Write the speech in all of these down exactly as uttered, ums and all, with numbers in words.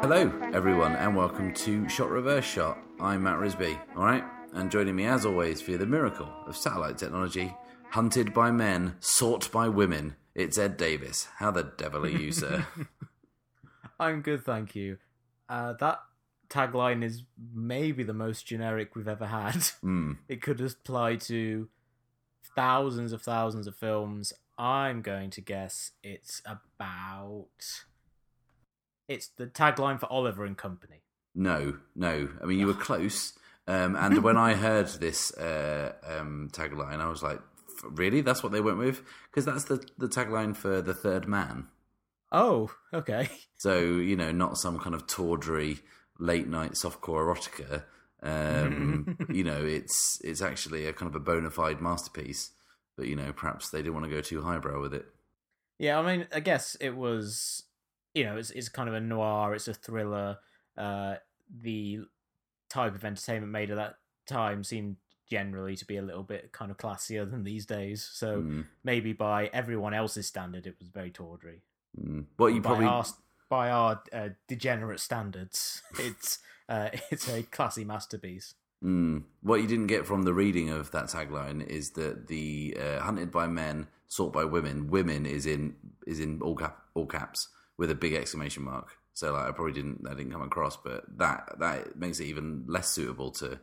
Hello everyone and welcome to Shot Reverse Shot. I'm Matt Risby, alright? And joining me as always via the miracle of satellite technology, hunted by men, sought by women, it's Ed Davis. How the devil are you, sir? I'm good, thank you. Uh, that tagline is maybe the most generic we've ever had. Mm. It could apply to thousands of thousands of films. I'm going to guess it's about... It's the tagline for Oliver and Company. No, no. I mean, you were close. Um, and when I heard this uh, um, tagline, I was like, really? That's what they went with? Because that's the, the tagline for The Third Man. Oh, okay. So, you know, not some kind of tawdry, late-night softcore erotica. Um, you know, it's it's actually a kind of a bona fide masterpiece. But, you know, perhaps they didn't want to go too highbrow with it. Yeah, I mean, I guess it was... You know, it's it's kind of a noir, it's a thriller. Uh, the type of entertainment made at that time seemed generally to be a little bit kind of classier than these days. So mm. maybe by everyone else's standard, it was very tawdry. Mm. But you by probably our, by our uh, degenerate standards, it's uh, it's a classy masterpiece. Mm. What you didn't get from the reading of that tagline is that the uh, hunted by men, sought by women. Women is in is in all cap all caps. With a big exclamation mark, so like I probably didn't, that didn't come across, but that that makes it even less suitable to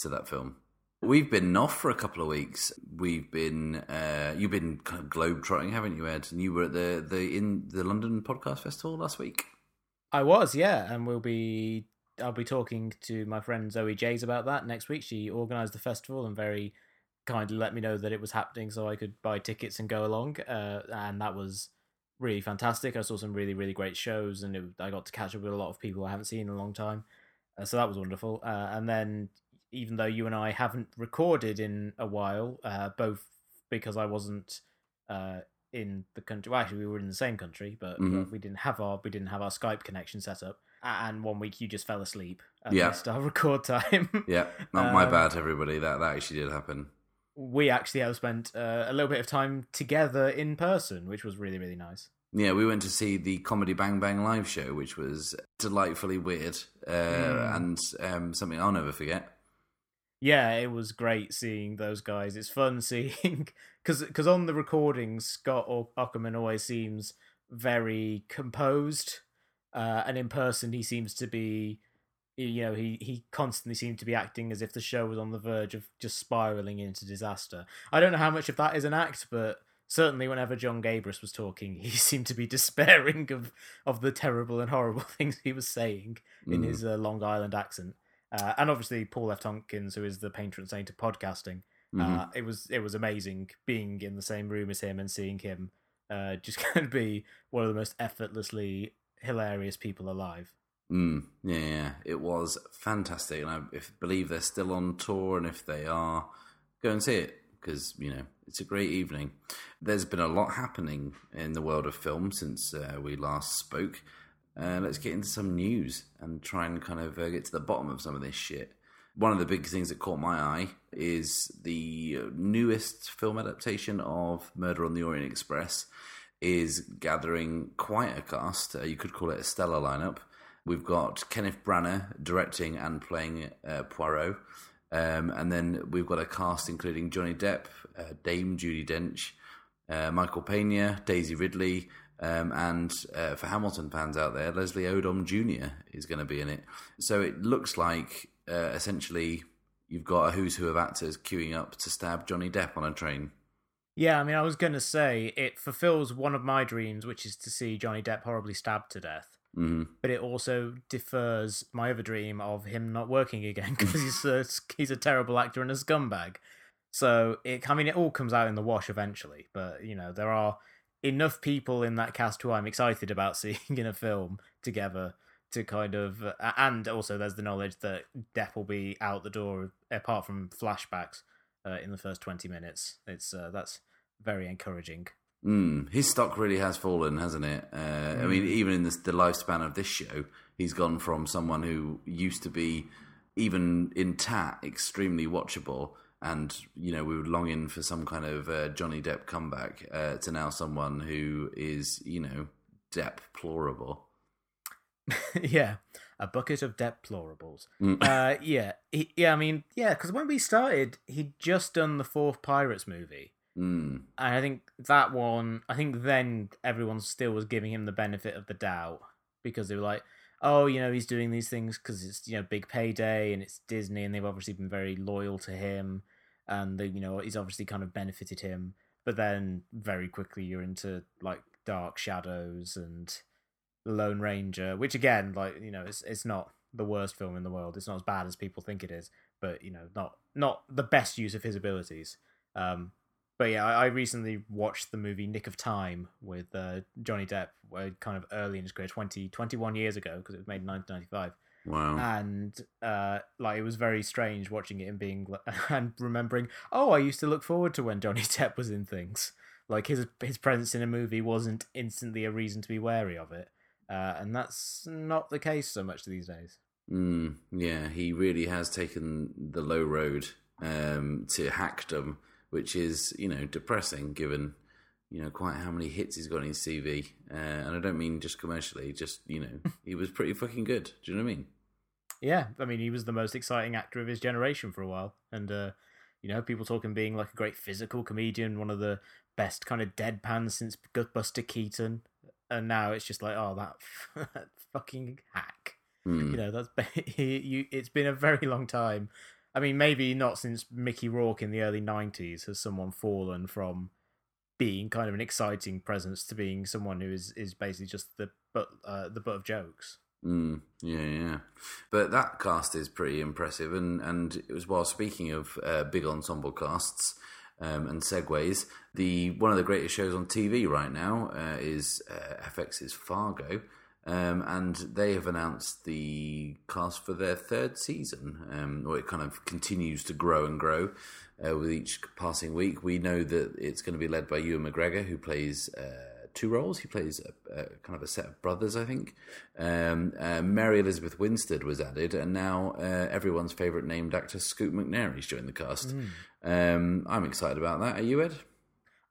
to that film. We've been off for a couple of weeks. We've been uh, you've been kind of globetrotting, haven't you, Ed? And you were at the the in the London Podcast Festival last week. I was, yeah, and we'll be I'll be talking to my friend Zoe Jays about that next week. She organised the festival and very kindly let me know that it was happening, so I could buy tickets and go along, uh, and that was. Really fantastic. I saw some really, really great shows, and it, I got to catch up with a lot of people I haven't seen in a long time. Uh, so that was wonderful. Uh, and then, even though you and I haven't recorded in a while, uh, both because I wasn't uh, in the country. Well, actually, we were in the same country, but mm-hmm. uh, we didn't have our we didn't have our Skype connection set up. And one week you just fell asleep and yeah. missed our record time. yeah, not my um, bad, everybody. That that actually did happen. We actually have spent uh, a little bit of time together in person, which was really, really nice. Yeah, we went to see the Comedy Bang Bang live show, which was delightfully weird uh, mm. and um, something I'll never forget. Yeah, it was great seeing those guys. It's fun seeing... Because on the recordings, Scott Aukerman always seems very composed, uh, and in person he seems to be... You know, he, he constantly seemed to be acting as if the show was on the verge of just spiralling into disaster. I don't know how much of that is an act, but certainly whenever Jon Gabrus was talking, he seemed to be despairing of, of the terrible and horrible things he was saying mm. in his uh, Long Island accent. Uh, and obviously Paul F. Tompkins, who is the patron saint of podcasting. Mm-hmm. Uh, it was it was amazing being in the same room as him and seeing him uh, just kind of be one of the most effortlessly hilarious people alive. Mm, yeah, yeah, it was fantastic, and I if, believe they're still on tour, and if they are, go and see it, because, you know, it's a great evening. There's been a lot happening in the world of film since uh, we last spoke. Uh, let's get into some news and try and kind of uh, get to the bottom of some of this shit. One of the big things that caught my eye is the newest film adaptation of Murder on the Orient Express is gathering quite a cast. Uh, you could call it a stellar lineup. We've got Kenneth Branagh directing and playing uh, Poirot. Um, and then we've got a cast including Johnny Depp, uh, Dame Judi Dench, uh, Michael Pena, Daisy Ridley, um, and uh, for Hamilton fans out there, Leslie Odom Junior is going to be in it. So it looks like uh, essentially you've got a who's who of actors queuing up to stab Johnny Depp on a train. Yeah, I mean, I was going to say it fulfills one of my dreams, which is to see Johnny Depp horribly stabbed to death. Mm. But it also defers my other dream of him not working again because he's a, he's a terrible actor and a scumbag. So, it, I mean, it all comes out in the wash eventually. But, you know, there are enough people in that cast who I'm excited about seeing in a film together to kind of... Uh, and also there's the knowledge that Depp will be out the door, apart from flashbacks, uh, in the first twenty minutes. It's uh, that's very encouraging. Mm, his stock really has fallen, hasn't it? Uh, I mean, even in this, the lifespan of this show, He's gone from someone who used to be, even in Tat, extremely watchable, and, you know, we were longing for some kind of uh, Johnny Depp comeback, uh, to now someone who is, you know, Depp-plorable. Yeah, a bucket of Depp-plorables. Mm. Uh, yeah, he, yeah, I mean, yeah, because when we started, he'd just done the fourth Pirates movie. Mm. And I think that one, I think then everyone still was giving him the benefit of the doubt, because they were like, oh, you know, he's doing these things because it's, you know, big payday and it's Disney and they've obviously been very loyal to him and, they, you know, he's obviously kind of benefited him. But then very quickly you're into, like, Dark Shadows and The Lone Ranger, which again, like, you know, it's it's not the worst film in the world. It's not as bad as people think it is, but, you know, not not the best use of his abilities. Um, but yeah, I, I recently watched the movie Nick of Time with uh, Johnny Depp, where kind of early in his career, twenty, twenty-one years ago, because it was made in nineteen ninety-five. Wow. And uh, like, it was very strange watching it and being and remembering, oh, I used to look forward to when Johnny Depp was in things. Like, his his presence in a movie wasn't instantly a reason to be wary of it. Uh, and that's not the case so much these days. Mm, yeah, he really has taken the low road um, to hackdom, which is, you know, depressing given, you know, quite how many hits he's got in his C V. Uh, and I don't mean just commercially, just, you know, he was pretty fucking good. Do you know what I mean? Yeah, I mean, he was the most exciting actor of his generation for a while. And, uh, you know, people talk him being like a great physical comedian, one of the best kind of deadpan since Buster Keaton. And now it's just like, oh, that, that fucking hack. Mm. You know, that's he, you, it's been a very long time. I mean, maybe not since Mickey Rourke in the early nineties has someone fallen from being kind of an exciting presence to being someone who is, is basically just the butt, uh, the butt of jokes. Mm. Yeah, yeah. But that cast is pretty impressive. And, and it was while speaking of uh, big ensemble casts, Um, and segues, the one of the greatest shows on T V right now uh, is uh, F X's Fargo, um, and they have announced the cast for their third season, um, or it kind of continues to grow and grow uh, with each passing week. We know that it's going to be led by Ewan McGregor, who plays uh, two roles. He plays a, a kind of a set of brothers, I think. Um, uh, Mary Elizabeth Winstead was added, and now uh, everyone's favourite named actor Scoot McNairy is joined the cast. Mm. Um, I'm excited about that. Are you, Ed?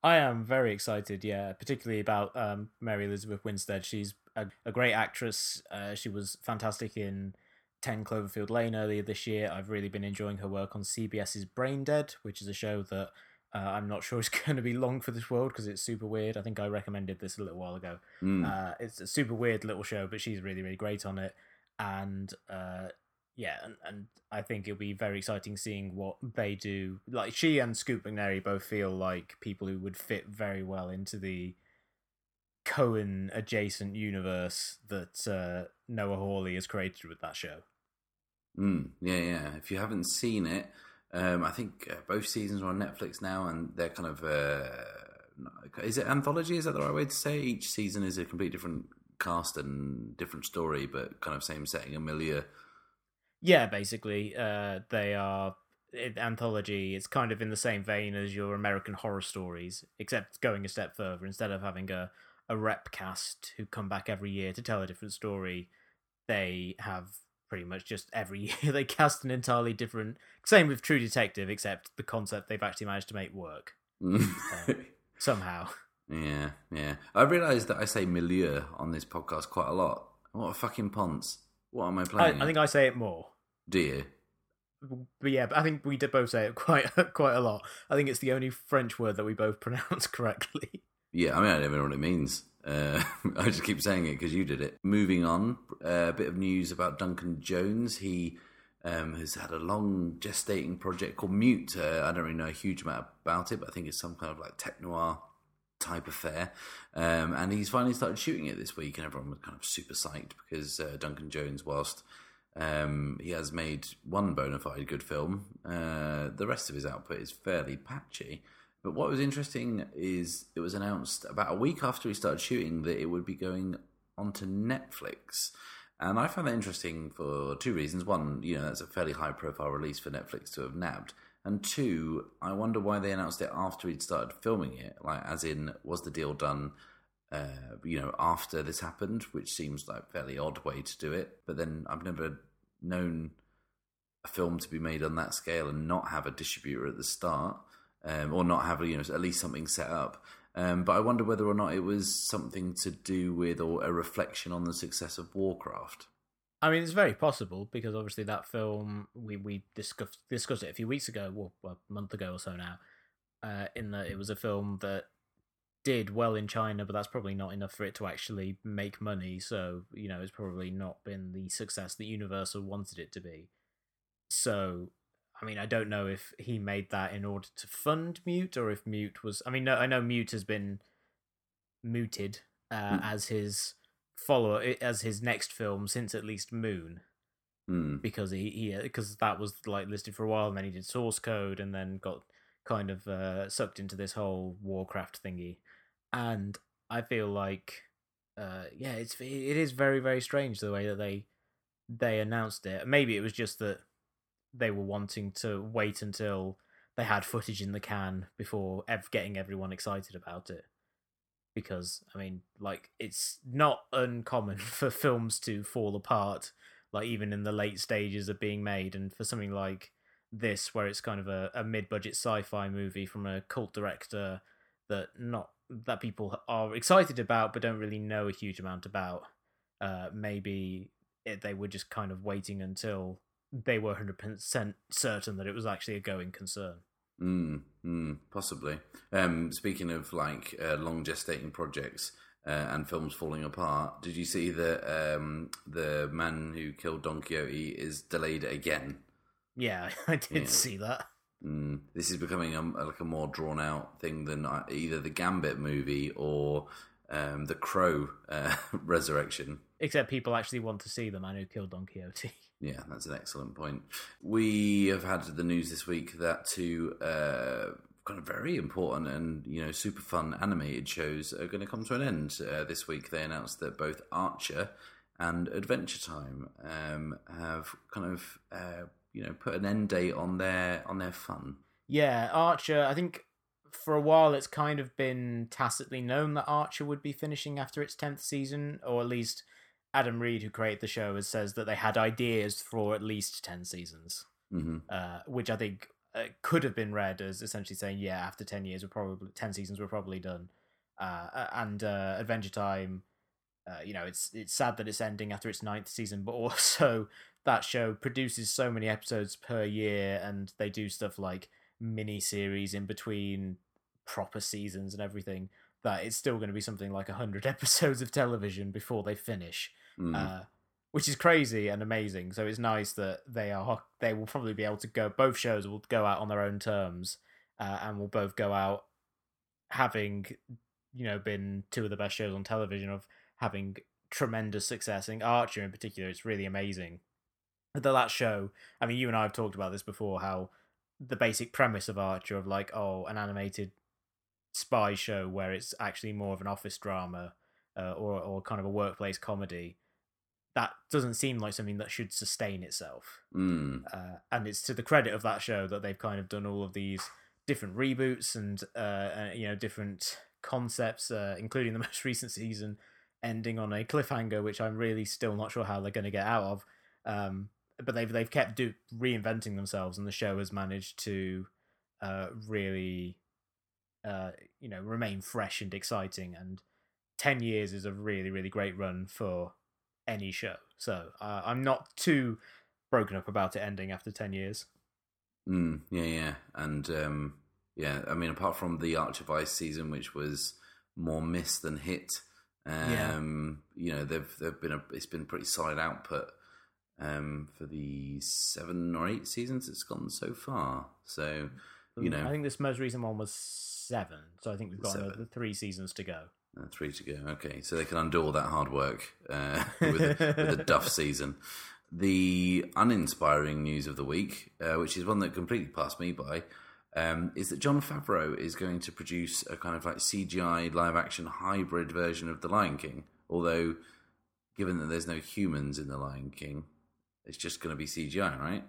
I am very excited, yeah, particularly about um, Mary Elizabeth Winstead. She's a, a great actress. Uh, she was fantastic in ten Cloverfield Lane earlier this year. I've really been enjoying her work on C B S's Brain Dead, which is a show that uh, I'm not sure is going to be long for this world because it's super weird. I think I recommended this a little while ago. Mm. Uh, it's a super weird little show, but she's really, really great on it. And uh Yeah, and, and I think it'll be very exciting seeing what they do. Like, she and Scoot McNairy both feel like people who would fit very well into the Coen-adjacent universe that uh, Noah Hawley has created with that show. Mm, yeah, yeah. If you haven't seen it, um, I think uh, both seasons are on Netflix now, and they're kind of... Uh, is it anthology? Is that the right way to say it? Each season is a completely different cast and different story, but kind of same setting, Amelia... Yeah, basically, uh, they are it, anthology. It's kind of in the same vein as your American Horror Stories, except going a step further. Instead of having a, a rep cast who come back every year to tell a different story, they have pretty much just every year they cast an entirely different... Same with True Detective, except the concept they've actually managed to make work. um, somehow. Yeah, yeah. I realise that I say milieu on this podcast quite a lot. What a fucking ponce. What am I playing? I, I think I say it more. Do you? But yeah, but I think we did both say it quite quite a lot. I think it's the only French word that we both pronounce correctly. Yeah, I mean, I don't even know what it means. Uh, I just keep saying it because you did it. Moving on, uh, a bit of news about Duncan Jones. He um, has had a long gestating project called Mute. Uh, I don't really know a huge amount about it, but I think it's some kind of like tech noir type affair, um, and he's finally started shooting it this week, and everyone was kind of super psyched because uh, Duncan Jones, whilst um, he has made one bona fide good film, uh, the rest of his output is fairly patchy. But what was interesting is it was announced about a week after he started shooting that it would be going onto Netflix, and I found that interesting for two reasons. One, you know, that's a fairly high profile release for Netflix to have nabbed. And two, I wonder why they announced it after he'd started filming it. Like, as in, was the deal done uh, you know, after this happened, which seems like a fairly odd way to do it. But then I've never known a film to be made on that scale and not have a distributor at the start, um, or not have, you know, at least something set up. Um, but I wonder whether or not it was something to do with or a reflection on the success of Warcraft. I mean, it's very possible, because obviously that film, we, we discussed, discussed it a few weeks ago, well, well a month ago or so now, uh, in that it was a film that did well in China, but that's probably not enough for it to actually make money. So, you know, it's probably not been the success that Universal wanted it to be. So, I mean, I don't know if he made that in order to fund Mute, or if Mute was... I mean, no, I know Mute has been mooted uh, mm. as his follower, as his next film since at least Moon, mm. because he because that was like listed for a while, and then he did Source Code, and then got kind of uh, sucked into this whole Warcraft thingy. And I feel like, uh, yeah, it's it is very, very strange the way that they they announced it. Maybe it was just that they were wanting to wait until they had footage in the can before ev- getting everyone excited about it. Because, I mean, like, it's not uncommon for films to fall apart, like, even in the late stages of being made. And for something like this, where it's kind of a, a mid-budget sci-fi movie from a cult director that not that people are excited about but don't really know a huge amount about, uh, maybe it, they were just kind of waiting until they were one hundred percent certain that it was actually a going concern. Mm, mm, possibly. Um, speaking of like uh, long gestating projects uh, and films falling apart, did you see that um, The Man Who Killed Don Quixote is delayed again? Yeah, I did yeah. see that. Mm, this is becoming a, like a more drawn out thing than either the Gambit movie or um, the Crow uh, resurrection. Except people actually want to see The Man Who Killed Don Quixote. Yeah, that's an excellent point. We have had the news this week that two uh, kind of very important and, you know, super fun animated shows are going to come to an end uh, this week. They announced that both Archer and Adventure Time um, have kind of uh, you know put an end date on their on their fun. Yeah, Archer. I think for a while it's kind of been tacitly known that Archer would be finishing after its tenth season, or at least Adam Reed, who created the show, has says that they had ideas for at least ten seasons, mm-hmm. uh, which I think uh, could have been read as essentially saying, yeah, after ten years, we're probably ten seasons, we're probably done. Uh, and uh, Adventure Time, uh, you know, it's it's sad that it's ending after its ninth season, but also that show produces so many episodes per year, and they do stuff like mini series in between proper seasons and everything, that it's still going to be something like one hundred episodes of television before they finish, mm. uh, which is crazy and amazing. So it's nice that they are they will probably be able to go, both shows will go out on their own terms, uh, and will both go out having, you know, been two of the best shows on television, of having tremendous success. In Archer in particular, it's really amazing. That that show, I mean, you and I have talked about this before, how the basic premise of Archer of like, oh, an animated spy show where it's actually more of an office drama uh, or or kind of a workplace comedy, that doesn't seem like something that should sustain itself. Mm. Uh, and it's to the credit of that show that they've kind of done all of these different reboots and uh, uh, you know different concepts, uh, including the most recent season ending on a cliffhanger, which I'm really still not sure how they're going to get out of. Um, but they've they've kept do- reinventing themselves, and the show has managed to uh, really. Uh, you know, remain fresh and exciting, and ten years is a really, really great run for any show. So uh, I'm not too broken up about it ending after ten years. Mm, yeah, yeah, and um, yeah. I mean, apart from the Archer Vice season, which was more miss than hit, um, yeah. you know, they've they've been a, it's been pretty solid output um, for the seven or eight seasons it's gone so far. So you know, I think this most recent one was seven, so I think we've got another three seasons to go. Uh, three to go, okay. So they can undo all that hard work uh, with, a, with a duff season. The uninspiring news of the week, uh, which is one that completely passed me by, um, is that Jon Favreau is going to produce a kind of like C G I live-action hybrid version of The Lion King, although given that there's no humans in The Lion King, it's just going to be C G I, right?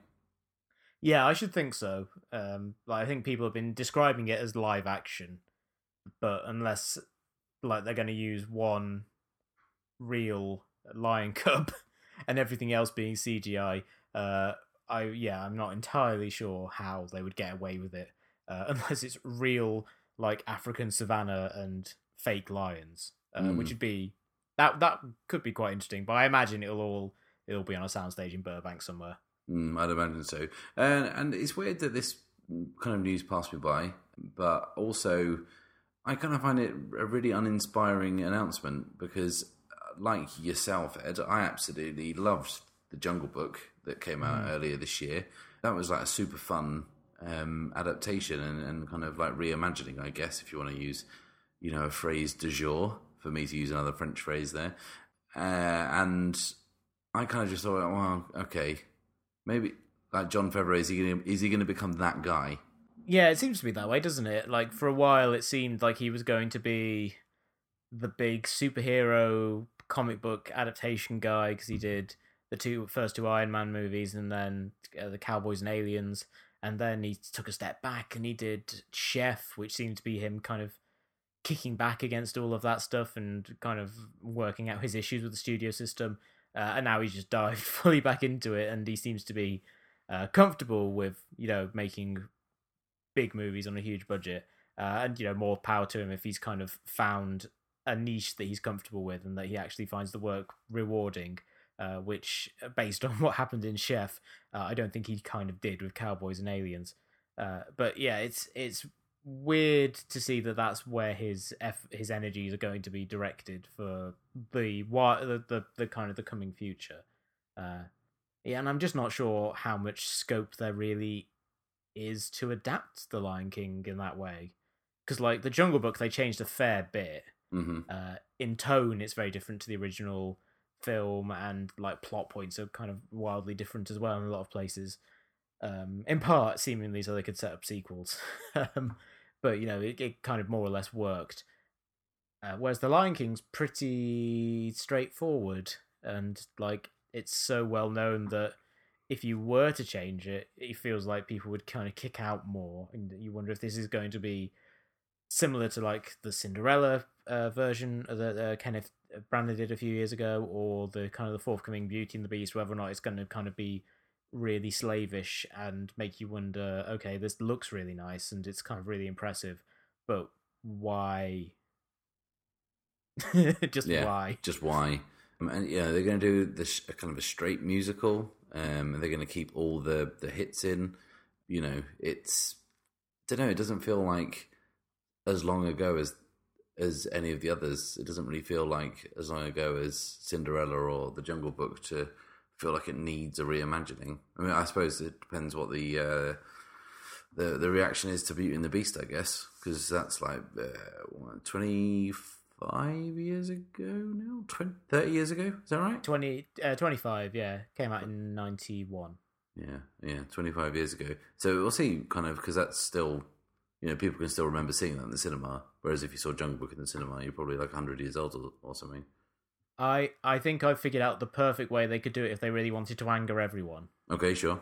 Yeah, I should think so. Um, like, I think people have been describing it as live action, but unless like they're going to use one real lion cub and everything else being C G I. Uh, I yeah, I'm not entirely sure how they would get away with it uh, unless it's real like African savannah and fake lions, uh, mm. which would be that that could be quite interesting. But I imagine it'll all it'll be on a soundstage in Burbank somewhere. Mm, I'd imagine so. And and it's weird that this kind of news passed me by, but also I kind of find it a really uninspiring announcement because, like yourself, Ed, I absolutely loved The Jungle Book that came out mm. earlier this year. That was like a super fun um, adaptation and, and kind of like reimagining, I guess, if you want to use, you know, a phrase du jour, for me to use another French phrase there. Uh, and I kind of just thought, well, okay, maybe like Jon Favreau, is he gonna, is he going to become that guy? Yeah, it seems to be that way, doesn't it? Like, for a while, it seemed like he was going to be the big superhero comic book adaptation guy because he did the two first two Iron Man movies and then uh, the Cowboys and Aliens. And then he took a step back and he did Chef, which seemed to be him kind of kicking back against all of that stuff and kind of working out his issues with the studio system. Uh, and now he's just dived fully back into it, and he seems to be uh, comfortable with, you know, making big movies on a huge budget, uh, and, you know, more power to him if he's kind of found a niche that he's comfortable with and that he actually finds the work rewarding, uh, which, based on what happened in Chef, uh, I don't think he kind of did with Cowboys and Aliens. Uh, but yeah, it's it's weird to see that that's where his F, his energies are going to be directed for the the the, the kind of the coming future. Uh, yeah, and I'm just not sure how much scope there really is to adapt The Lion King in that way, because like The Jungle Book, they changed a fair bit. Mm-hmm. Uh, in tone, it's very different to the original film, and like plot points are kind of wildly different as well in a lot of places. Um, in part, seemingly so they could set up sequels, um, but you know it, it kind of more or less worked. Uh, whereas The Lion King's pretty straightforward, and like it's so well known that if you were to change it, it feels like people would kind of kick out more, and you wonder if this is going to be similar to like the Cinderella uh, version that uh, Kenneth Branagh did a few years ago, or the kind of the forthcoming Beauty and the Beast, whether or not it's going to kind of be really slavish and make you wonder, okay, this looks really nice and it's kind of really impressive, but why? just yeah, why? Just why? And yeah, they're going to do this kind of a straight musical. Um, and they're going to keep all the, the hits in. You know, it's, I don't know, it doesn't feel like as long ago as as any of the others. It doesn't really feel like as long ago as Cinderella or The Jungle Book to feel like it needs a reimagining. I mean, I suppose it depends what the uh, the the reaction is to Beauty and the Beast, I guess, because that's like uh, twenty-five years ago now? twenty, thirty years ago? Is that right? twenty, uh, twenty-five, yeah. Came out in ninety-one. Yeah, yeah, twenty-five years ago. So we'll see, kind of, because that's still, you know, people can still remember seeing that in the cinema, whereas if you saw Jungle Book in the cinema, you're probably like one hundred years old or, or something. I, I think I figured out the perfect way they could do it if they really wanted to anger everyone. Okay, sure.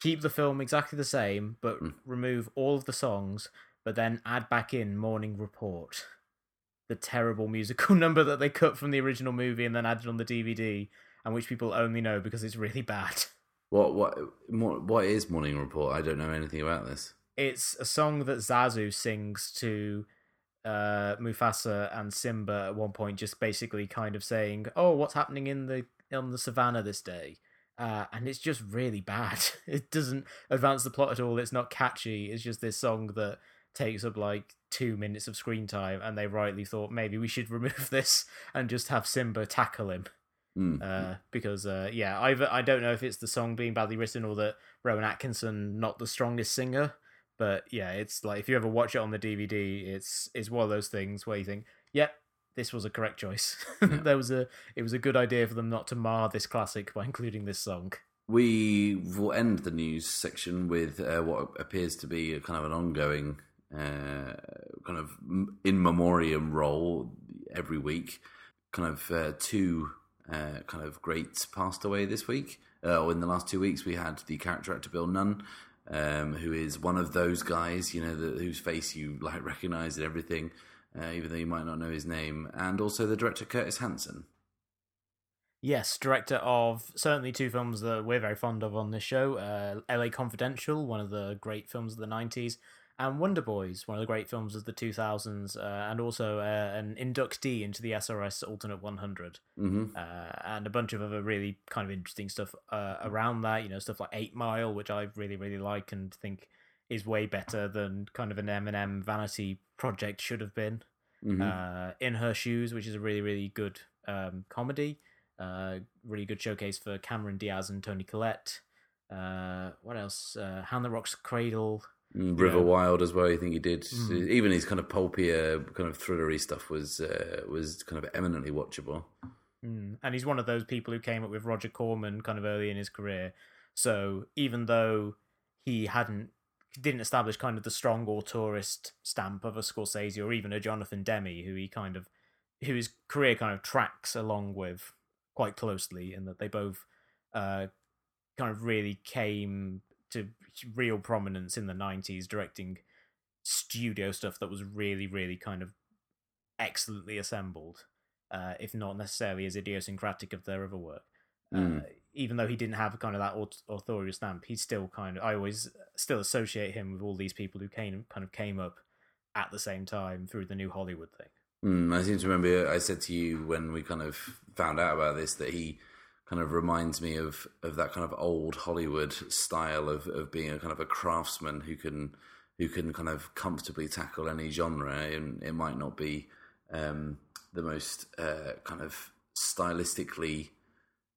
Keep the film exactly the same, but mm. remove all of the songs, but then add back in Morning Report, the terrible musical number that they cut from the original movie and then added on the D V D, and which people only know because it's really bad. What what what is Morning Report? I don't know anything about this. It's a song that Zazu sings to uh, Mufasa and Simba at one point, just basically kind of saying, "Oh, what's happening in the on the savannah this day?" Uh, and it's just really bad. It doesn't advance the plot at all. It's not catchy. It's just this song that takes up like two minutes of screen time, and they rightly thought maybe we should remove this and just have Simba tackle him. Mm. Uh, because, uh, yeah, either, I don't know if it's the song being badly written or that Rowan Atkinson, not the strongest singer, but yeah, it's like, if you ever watch it on the D V D, it's, it's one of those things where you think, yep, yeah, this was a correct choice. Yeah. There was a, it was a good idea for them not to mar this classic by including this song. We will end the news section with uh, what appears to be a kind of an ongoing Uh, kind of in memoriam role every week. Kind of uh, two uh, kind of greats passed away this week. Uh, or in the last two weeks, we had the character actor Bill Nunn, um, who is one of those guys, you know, the, whose face you like recognise and everything. uh, even though you might not know his name, and also the director Curtis Hanson. Yes, director of certainly two films that we're very fond of on this show, uh, L A Confidential, one of the great films of the nineties, and Wonder Boys, one of the great films of the two thousands, uh, and also uh, an inductee into the S R S Alternate one hundred, mm-hmm. uh, and a bunch of other really kind of interesting stuff uh, around that, you know, stuff like Eight Mile, which I really, really like and think is way better than kind of an Eminem vanity project should have been. Mm-hmm. Uh, In Her Shoes, which is a really, really good um, comedy. Uh, really good showcase for Cameron Diaz and Toni Collette. Uh, what else? Uh, Hand That Rock's Cradle. River yeah. Wild as well. I think he did. Mm. Even his kind of pulpier, kind of thrillery stuff was uh, was kind of eminently watchable. Mm. And he's one of those people who came up with Roger Corman kind of early in his career. So even though he hadn't didn't establish kind of the strong auteurist stamp of a Scorsese or even a Jonathan Demme, who he kind of who his career kind of tracks along with quite closely, in that they both uh, kind of really came to real prominence in the nineties, directing studio stuff that was really, really kind of excellently assembled, uh, if not necessarily as idiosyncratic of their other work. Mm. Uh, even though he didn't have kind of that aut- authorial stamp, he still kind of, I always still associate him with all these people who came kind of came up at the same time through the New Hollywood thing. Mm, I seem to remember I said to you when we kind of found out about this that he kind of reminds me of, of that kind of old Hollywood style of, of being a kind of a craftsman who can who can kind of comfortably tackle any genre. And it might not be um, the most uh, kind of stylistically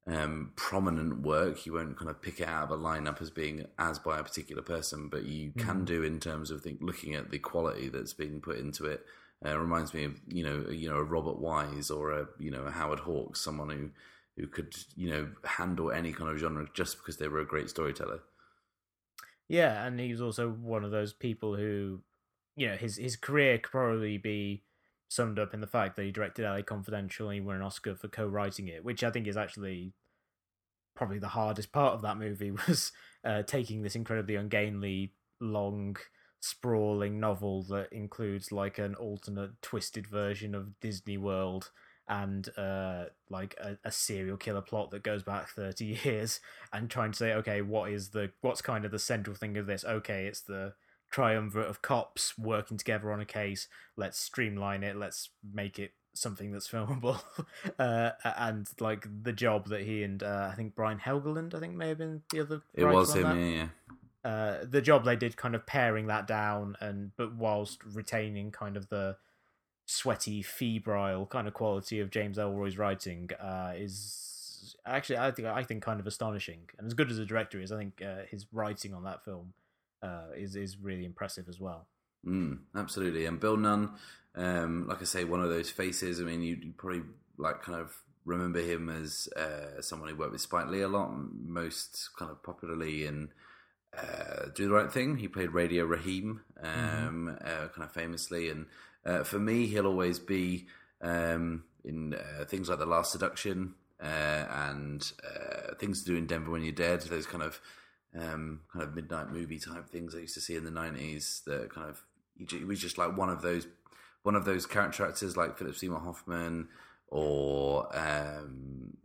um, prominent work. You won't kind of pick it out of a lineup as being as by a particular person, but you mm. can do in terms of think, looking at the quality that's been put into it. Uh, reminds me of you know you know a Robert Wise or a you know a Howard Hawks, someone who, who could you know handle any kind of genre just because they were a great storyteller. Yeah, and he was also one of those people who, you know, his his career could probably be summed up in the fact that he directed L A Confidential and he won an Oscar for co-writing it, which I think is actually probably the hardest part of that movie, was uh, taking this incredibly ungainly, long, sprawling novel that includes like an alternate twisted version of Disney World and uh like a, a serial killer plot that goes back thirty years, and trying to say, okay, what is the what's kind of the central thing of this? Okay, it's the triumvirate of cops working together on a case. Let's streamline it, let's make it something that's filmable. uh and like the job that he and uh, I think Brian Helgeland I think may have been the other it was him that. yeah, yeah. Uh, the job they did kind of paring that down, and but whilst retaining kind of the sweaty, febrile kind of quality of James Ellroy's writing, uh, is actually I think I think kind of astonishing. And as good as the director is, I think uh, his writing on that film uh, is is really impressive as well. Mm, absolutely. And Bill Nunn, um, like I say, one of those faces. I mean, you, you probably like kind of remember him as uh, someone who worked with Spike Lee a lot, most kind of popularly in. Uh, Do the Right Thing. He played Radio Raheem, um, mm-hmm. uh, kind of famously, and uh, for me, he'll always be um, in uh, things like The Last Seduction uh, and uh, Things to Do in Denver When You're Dead. Those kind of um, kind of midnight movie type things I used to see in the nineties. That kind of he was just like one of those one of those character actors, like Philip Seymour Hoffman or. Um,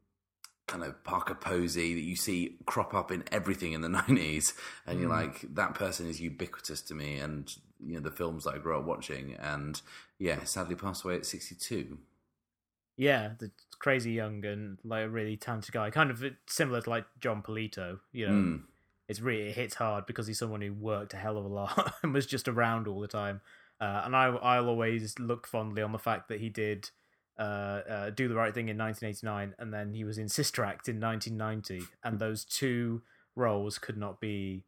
kind of Parker Posey, that you see crop up in everything in the nineties, and you're mm. like, that person is ubiquitous to me, and you know the films that I grew up watching, and yeah, sadly passed away at sixty-two. Yeah, the crazy young and like a really talented guy, kind of similar to like John Polito, you know. Mm. It's really, it hits hard because he's someone who worked a hell of a lot and was just around all the time. Uh, and I, I'll always look fondly on the fact that he did Uh, uh, Do the Right Thing in nineteen eighty-nine, and then he was in Sister Act in nineteen ninety, and those two roles could not be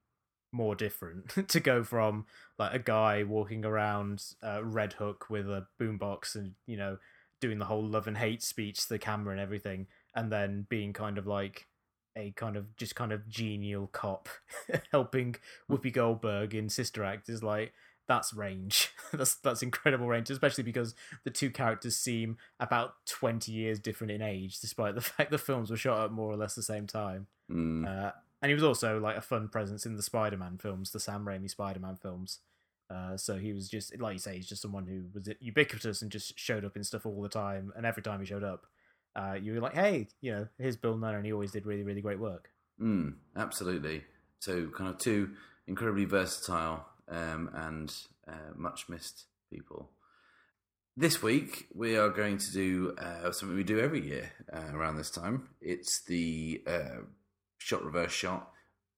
more different. To go from like a guy walking around uh, Red Hook with a boombox and you know doing the whole love and hate speech to the camera and everything, and then being kind of like a kind of just kind of genial cop helping Whoopi Goldberg in Sister Act is like, that's range. That's that's incredible range, especially because the two characters seem about twenty years different in age, despite the fact the films were shot at more or less the same time. Mm. Uh, and he was also like a fun presence in the Spider-Man films, the Sam Raimi Spider-Man films, Uh, so he was just, like you say, he's just someone who was ubiquitous and just showed up in stuff all the time. And every time he showed up, uh, you were like, hey, you know, here's Bill Nunn, and he always did really, really great work. Mm, absolutely. So kind of two incredibly versatile um, and uh, much missed people. This week, we are going to do uh, something we do every year uh, around this time. It's the uh, Shot Reverse Shot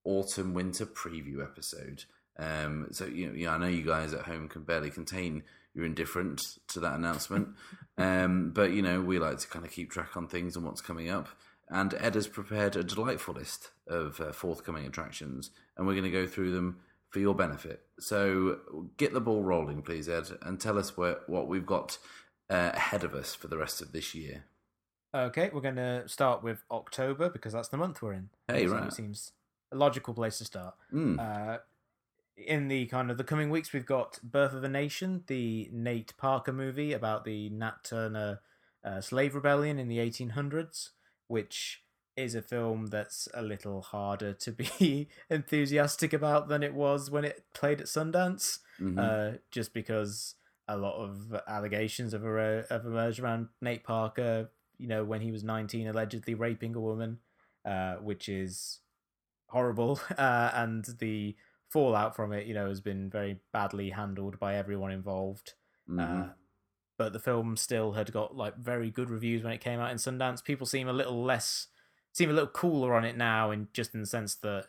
Autumn-Winter Preview episode. Um, so, you know, yeah, I know you guys at home can barely contain your indifference to that announcement. um, but, you know, we like to kind of keep track on things and what's coming up. And Ed has prepared a delightful list of uh, forthcoming attractions, and we're going to go through them for your benefit. So get the ball rolling, please, Ed, and tell us where, what we've got uh, ahead of us for the rest of this year. Okay, we're going to start with October, because that's the month we're in. Hey, so right. It seems a logical place to start. Mm. Uh, in the kind of the coming weeks, we've got Birth of a Nation, the Nate Parker movie about the Nat Turner uh, slave rebellion in the eighteen hundreds, which is a film that's a little harder to be enthusiastic about than it was when it played at Sundance, mm-hmm. uh, just because a lot of allegations have, er- have emerged around Nate Parker, you know, when he was nineteen, allegedly raping a woman, uh, which is horrible. Uh, and the fallout from it, you know, has been very badly handled by everyone involved. Mm-hmm. Uh, but the film still had got like very good reviews when it came out in Sundance. People seem a little less... seem a little cooler on it now, in just in the sense that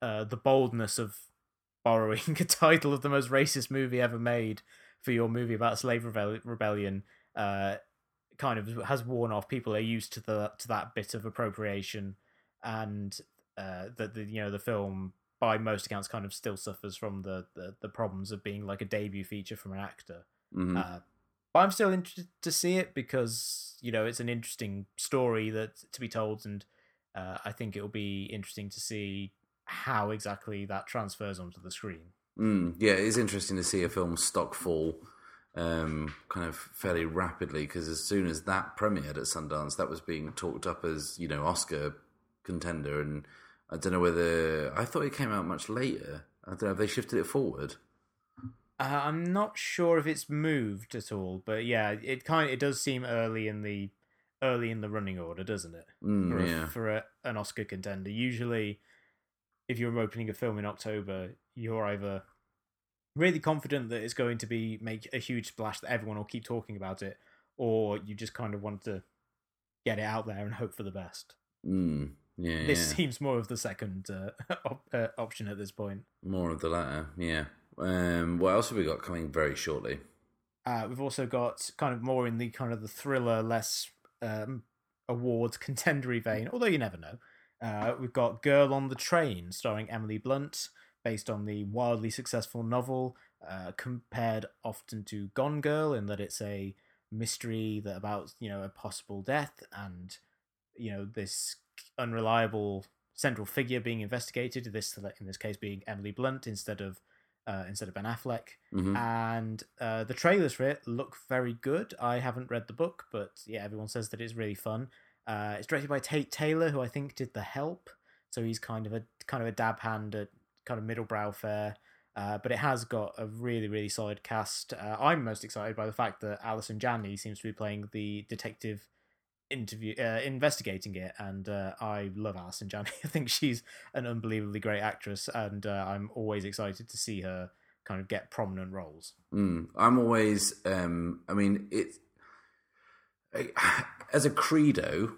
uh, the boldness of borrowing a title of the most racist movie ever made for your movie about slave rebell- rebellion uh, kind of has worn off. People are used to the to that bit of appropriation, and uh, that the you know the film by most accounts kind of still suffers from the the, the problems of being like a debut feature from an actor. Mm-hmm. Uh, but I'm still interested to see it, because you know it's an interesting story that to be told, and Uh, I think it'll be interesting to see how exactly that transfers onto the screen. Mm, yeah, it's interesting to see a film stock fall um, kind of fairly rapidly, because as soon as that premiered at Sundance, that was being talked up as, you know, Oscar contender. And I don't know whether... I thought it came out much later. I don't know, have they shifted it forward? Uh, I'm not sure if it's moved at all, but yeah, it kind of, it does seem early in the... early in the running order, doesn't it? Mm, for a, yeah. for a, an Oscar contender. Usually, if you're opening a film in October, you're either really confident that it's going to be make a huge splash that everyone will keep talking about it, or you just kind of want to get it out there and hope for the best. Mm, yeah, this yeah. seems more of the second uh, op- uh, option at this point. More of the latter, yeah. Um, what else have we got coming very shortly? Uh, we've also got kind of more in the kind of the thriller, less... Um, awards contendery vein, although you never know. Uh, we've got Girl on the Train, starring Emily Blunt, based on the wildly successful novel, uh, compared often to Gone Girl, in that it's a mystery that about you know a possible death and you know this unreliable central figure being investigated. This in this case being Emily Blunt instead of uh, instead of Ben Affleck. Mm-hmm. And uh, the trailers for it look very good. I haven't read the book, but yeah, everyone says that it's really fun. Uh, it's directed by Tate Taylor, who I think did The Help, so he's kind of a kind of a dab hand at kind of middlebrow fare. Uh, but it has got a really really solid cast. Uh, I'm most excited by the fact that Alison Janney seems to be playing the detective interview uh, investigating it, and uh, I love Alison Janney. I think she's an unbelievably great actress, and uh, I'm always excited to see her kind of get prominent roles. Mm, I'm always, um, I mean, it as a credo,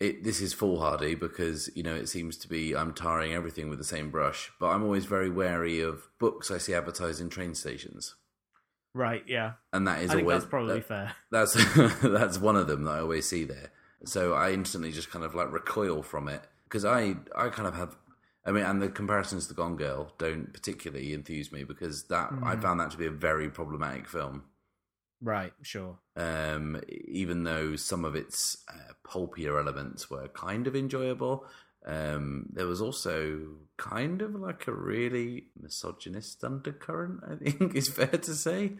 it, this is foolhardy because, you know, it seems to be I'm tarring everything with the same brush, but I'm always very wary of books I see advertised in train stations. Right, yeah. And that is I think always... that's probably that, fair. That's that's one of them that I always see there. So I instantly just kind of like recoil from it, because I, I kind of have... I mean, and the comparisons to Gone Girl don't particularly enthuse me, because that mm. I found that to be a very problematic film. Right, sure. Um, even though some of its uh, pulpier elements were kind of enjoyable, um, there was also kind of like a really misogynist undercurrent, I think is fair to say,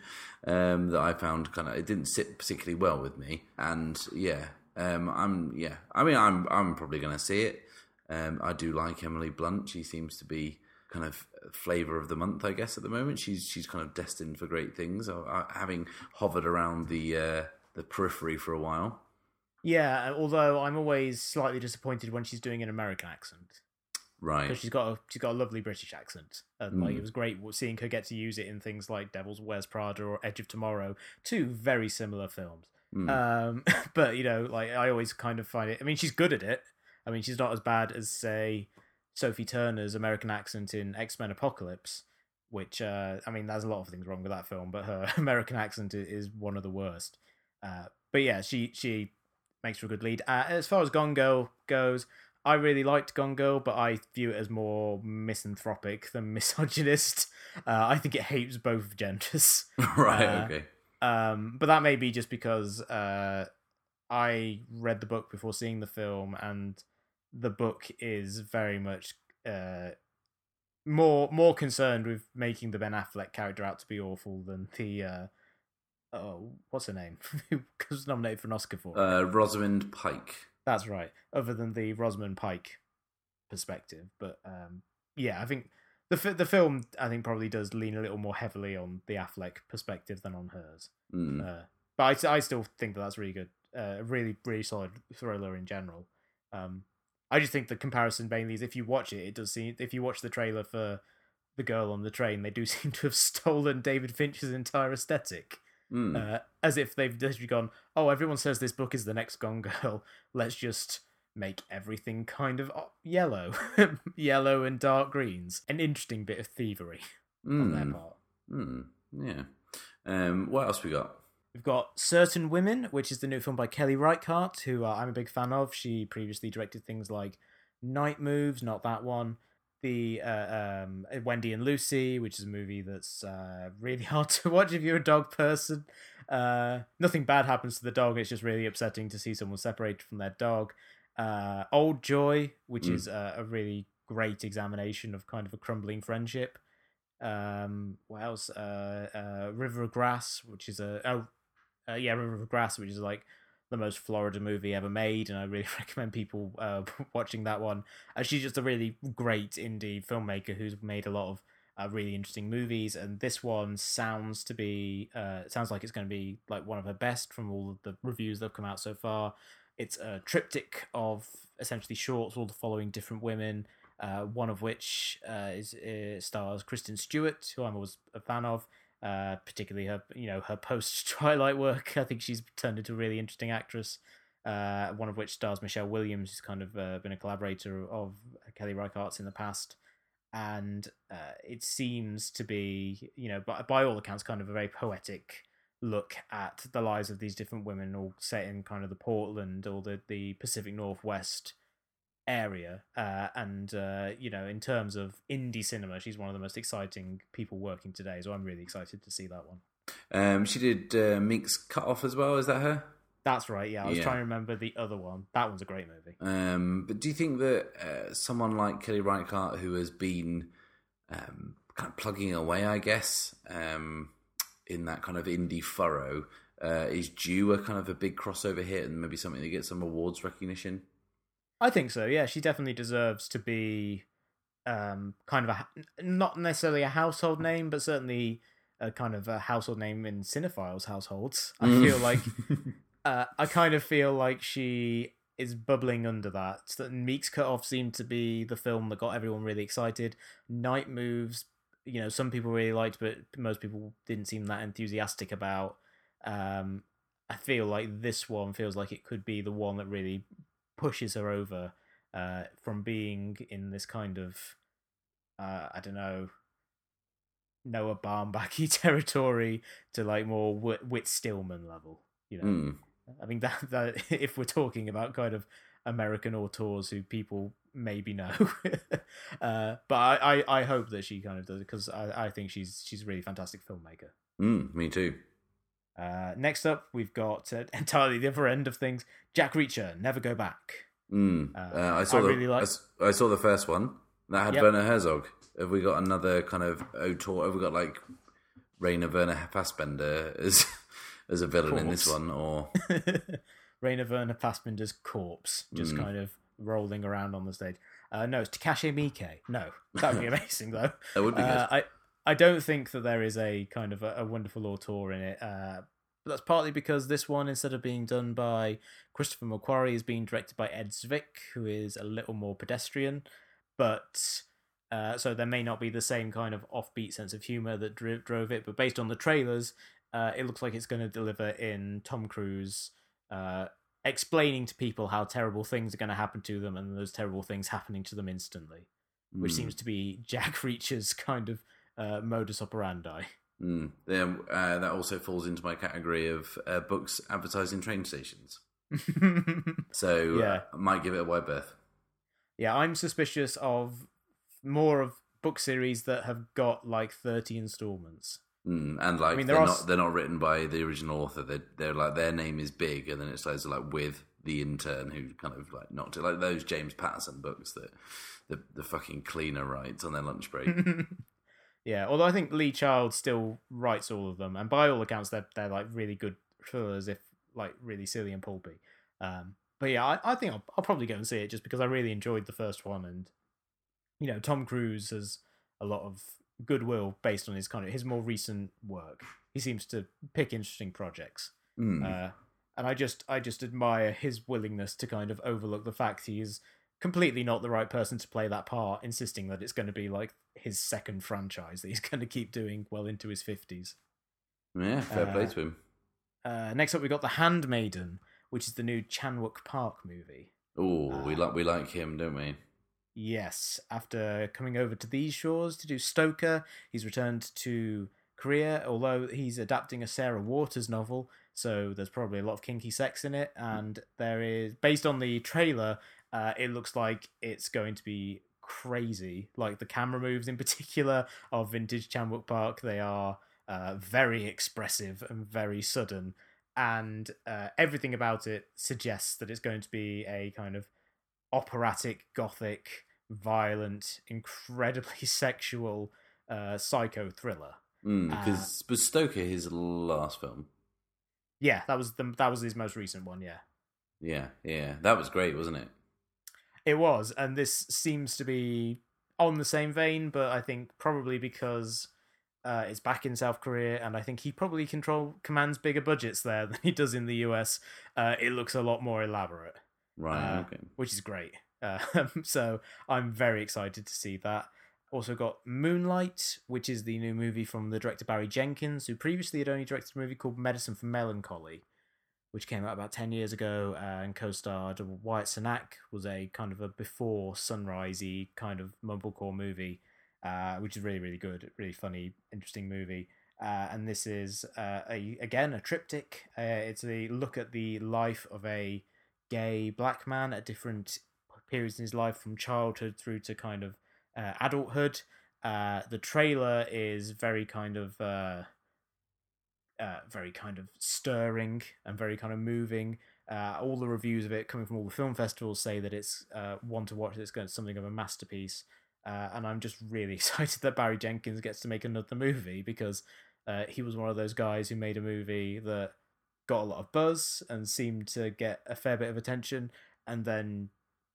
um, that I found kind of, it didn't sit particularly well with me. And yeah, um, I'm, yeah, I mean, I'm, I'm probably going to see it. Um, I do like Emily Blunt. She seems to be kind of flavor of the month, I guess, at the moment. She's she's kind of destined for great things, having hovered around the uh, the periphery for a while. Yeah, although I'm always slightly disappointed when she's doing an American accent. Right. Because she's got a, she's got a lovely British accent. And like, mm. it was great seeing her get to use it in things like Devil's Wears Prada or Edge of Tomorrow, two very similar films. Mm. Um, but, you know, like I always kind of find it... I mean, she's good at it. I mean, she's not as bad as, say, Sophie Turner's American accent in X-Men Apocalypse, which, uh, I mean, there's a lot of things wrong with that film, but her American accent is one of the worst. Uh, but yeah, she, she makes for a good lead. Uh, as far as Gone Girl goes... I really liked Gone Girl, but I view it as more misanthropic than misogynist. Uh, I think it hates both genders. Right, uh, okay. Um, but that may be just because uh, I read the book before seeing the film, and the book is very much uh, more more concerned with making the Ben Affleck character out to be awful than the... Uh, oh, what's her name? Who was nominated for an Oscar for? Uh, Rosamund Pike. That's right, other than the Rosamund Pike perspective. But um, yeah, I think the fi- the film, I think, probably does lean a little more heavily on the Affleck perspective than on hers. Mm. Uh, but I, I still think that that's really good, a uh, really, really solid thriller in general. Um, I just think the comparison mainly is if you watch it, it does seem, if you watch the trailer for The Girl on the Train, they do seem to have stolen David Fincher's entire aesthetic. Mm. Uh, as if they've literally gone, oh, everyone says this book is the next Gone Girl. Let's just make everything kind of yellow. Yellow and dark greens. An interesting bit of thievery mm. on their part. Mm. Yeah. Um, what else we got? We've got Certain Women, which is the new film by Kelly Reichardt, who uh, I'm a big fan of. She previously directed things like Night Moves, not that one. The uh, um, Wendy and Lucy, which is a movie that's uh, really hard to watch if you're a dog person. Uh, nothing bad happens to the dog. It's just really upsetting to see someone separated from their dog. Uh, Old Joy, which mm. is a, a really great examination of kind of a crumbling friendship. Um, what else? Uh, uh, River of Grass, which is a oh, uh, yeah, River of Grass, which is like the most Florida movie ever made, and I really recommend people uh, watching that one. Uh, she's just a really great indie filmmaker who's made a lot of uh, really interesting movies, and this one sounds to be uh, sounds like it's going to be like one of her best from all of the reviews that have come out so far. It's a triptych of essentially shorts, all following different women, uh, one of which uh, is, is stars Kristen Stewart, who I'm always a fan of. Uh, particularly her, you know, her post-Twilight work. I think she's turned into a really interesting actress, uh, one of which stars Michelle Williams, who's kind of uh, been a collaborator of Kelly Reichardt's in the past. And uh, it seems to be, you know, by, by all accounts, kind of a very poetic look at the lives of these different women, all set in kind of the Portland or the, the Pacific Northwest area. Uh, and, uh, you know, in terms of indie cinema, she's one of the most exciting people working today, so I'm really excited to see that one. Um, she did uh, Mink's Cut Off as well, is that her? That's right, yeah. I was yeah. trying to remember the other one. That one's a great movie. Um, but do you think that uh, someone like Kelly Reichardt, who has been um, kind of plugging away, I guess, um, in that kind of indie furrow, uh, is due a kind of a big crossover hit and maybe something that gets some awards recognition? I think so, yeah. She definitely deserves to be um, kind of a, not necessarily a household name, but certainly a kind of a household name in cinephiles' households. I feel like, uh, I kind of feel like she is bubbling under that. So Meek's Cut Off seemed to be the film that got everyone really excited. Night Moves, you know, some people really liked, but most people didn't seem that enthusiastic about. Um, I feel like this one feels like it could be the one that really pushes her over uh, from being in this kind of, uh, I don't know, Noah Baumbach-y territory to like more Whit-, Whit Stillman level. You know, mm. I mean that, that if we're talking about kind of American auteurs who people maybe know, uh, but I, I, I hope that she kind of does it because I, I think she's she's a really fantastic filmmaker. Mm, me too. Uh, next up, we've got uh, entirely the other end of things. Jack Reacher, Never Go Back. Mm. Uh, uh, I saw I the really liked... I, I saw the first one. That had yep. Werner Herzog. Have we got another kind of auteur? Have we got like Rainer Werner Fassbender as as a villain corpse in this one, or Rainer Werner Fassbender's corpse, just mm. kind of rolling around on the stage. Uh, no, it's Takashi Miike. No, that would be amazing, though. That would be uh, good. I, I don't think that there is a kind of a, a wonderful auteur in it. Uh, but that's partly because this one, instead of being done by Christopher McQuarrie, is being directed by Ed Zwick, who is a little more pedestrian. But uh, so there may not be the same kind of offbeat sense of humour that dri- drove it. But based on the trailers, uh, it looks like it's going to deliver in Tom Cruise uh, explaining to people how terrible things are going to happen to them, and those terrible things happening to them instantly, mm. which seems to be Jack Reacher's kind of uh, modus operandi. Mm. Yeah, uh, that also falls into my category of uh, books advertising train stations. so yeah. uh, I might give it a wide berth. Yeah, I'm suspicious of more of book series that have got like thirty installments. Mm, and like I mean, they're are... not they're not written by the original author. They're, they're like their name is big, and then it says like with the intern who kind of like knocked it, like those James Patterson books that the the fucking cleaner writes on their lunch break. Yeah, although I think Lee Child still writes all of them, and by all accounts, they're they're like really good thrillers, if like really silly and pulpy. Um, but yeah, I, I think I'll, I'll probably go and see it just because I really enjoyed the first one, and you know, Tom Cruise has a lot of goodwill based on his kind of his more recent work. He seems to pick interesting projects, mm. uh, and I just I just admire his willingness to kind of overlook the fact he is completely not the right person to play that part, insisting that it's going to be like his second franchise that he's going to keep doing well into his fifties. Yeah, fair uh, play to him. Uh, next up, we got The Handmaiden, which is the new Chan Wook Park movie. Oh, uh, we like we like him, don't we? Yes. After coming over to these shores to do Stoker, he's returned to Korea, although he's adapting a Sarah Waters novel, so there's probably a lot of kinky sex in it, and there is, based on the trailer... Uh, it looks like it's going to be crazy. Like the camera moves in particular of vintage Chan Wook Park, they are uh, very expressive and very sudden. And uh, everything about it suggests that it's going to be a kind of operatic, gothic, violent, incredibly sexual uh, psycho thriller. Mm, because uh, Stoker, his last film. Yeah, that was the, that was his most recent one. Yeah. Yeah, yeah, that was great, wasn't it? It was, and this seems to be on the same vein, but I think probably because uh, it's back in South Korea, and I think he probably control commands bigger budgets there than he does in the U S. Uh, it looks a lot more elaborate, right? Uh, okay. Which is great. Uh, so I'm very excited to see that. Also got Moonlight, which is the new movie from the director Barry Jenkins, who previously had only directed a movie called Medicine for Melancholy, which came out about ten years ago and co-starred Wyatt Cenac, was a kind of a before sunrisey kind of mumblecore movie, uh, which is really, really good, really funny, interesting movie. Uh, and this is, uh, a again, a triptych. Uh, it's a look at the life of a gay black man at different periods in his life, from childhood through to kind of uh, adulthood. Uh, the trailer is very kind of... Uh, Uh, very kind of stirring and very kind of moving. Uh, all the reviews of it coming from all the film festivals say that it's uh, one to watch. It's going to something of a masterpiece, uh, and I'm just really excited that Barry Jenkins gets to make another movie, because uh, he was one of those guys who made a movie that got a lot of buzz and seemed to get a fair bit of attention, and then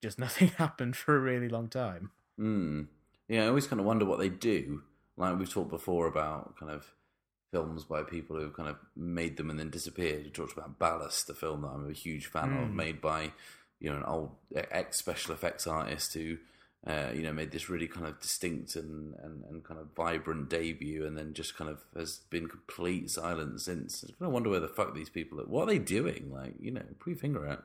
just nothing happened for a really long time. Mm. Yeah, I always kind of wonder what they do. Like we've talked before about kind of films by people who have kind of made them and then disappeared. We talked about Ballast, the film that I'm a huge fan mm. of, made by, you know, an old ex special effects artist who, uh, you know, made this really kind of distinct and, and, and kind of vibrant debut, and then just kind of has been complete silence since. I kind of wonder where the fuck these people are. What are they doing? Like, you know, put your finger out.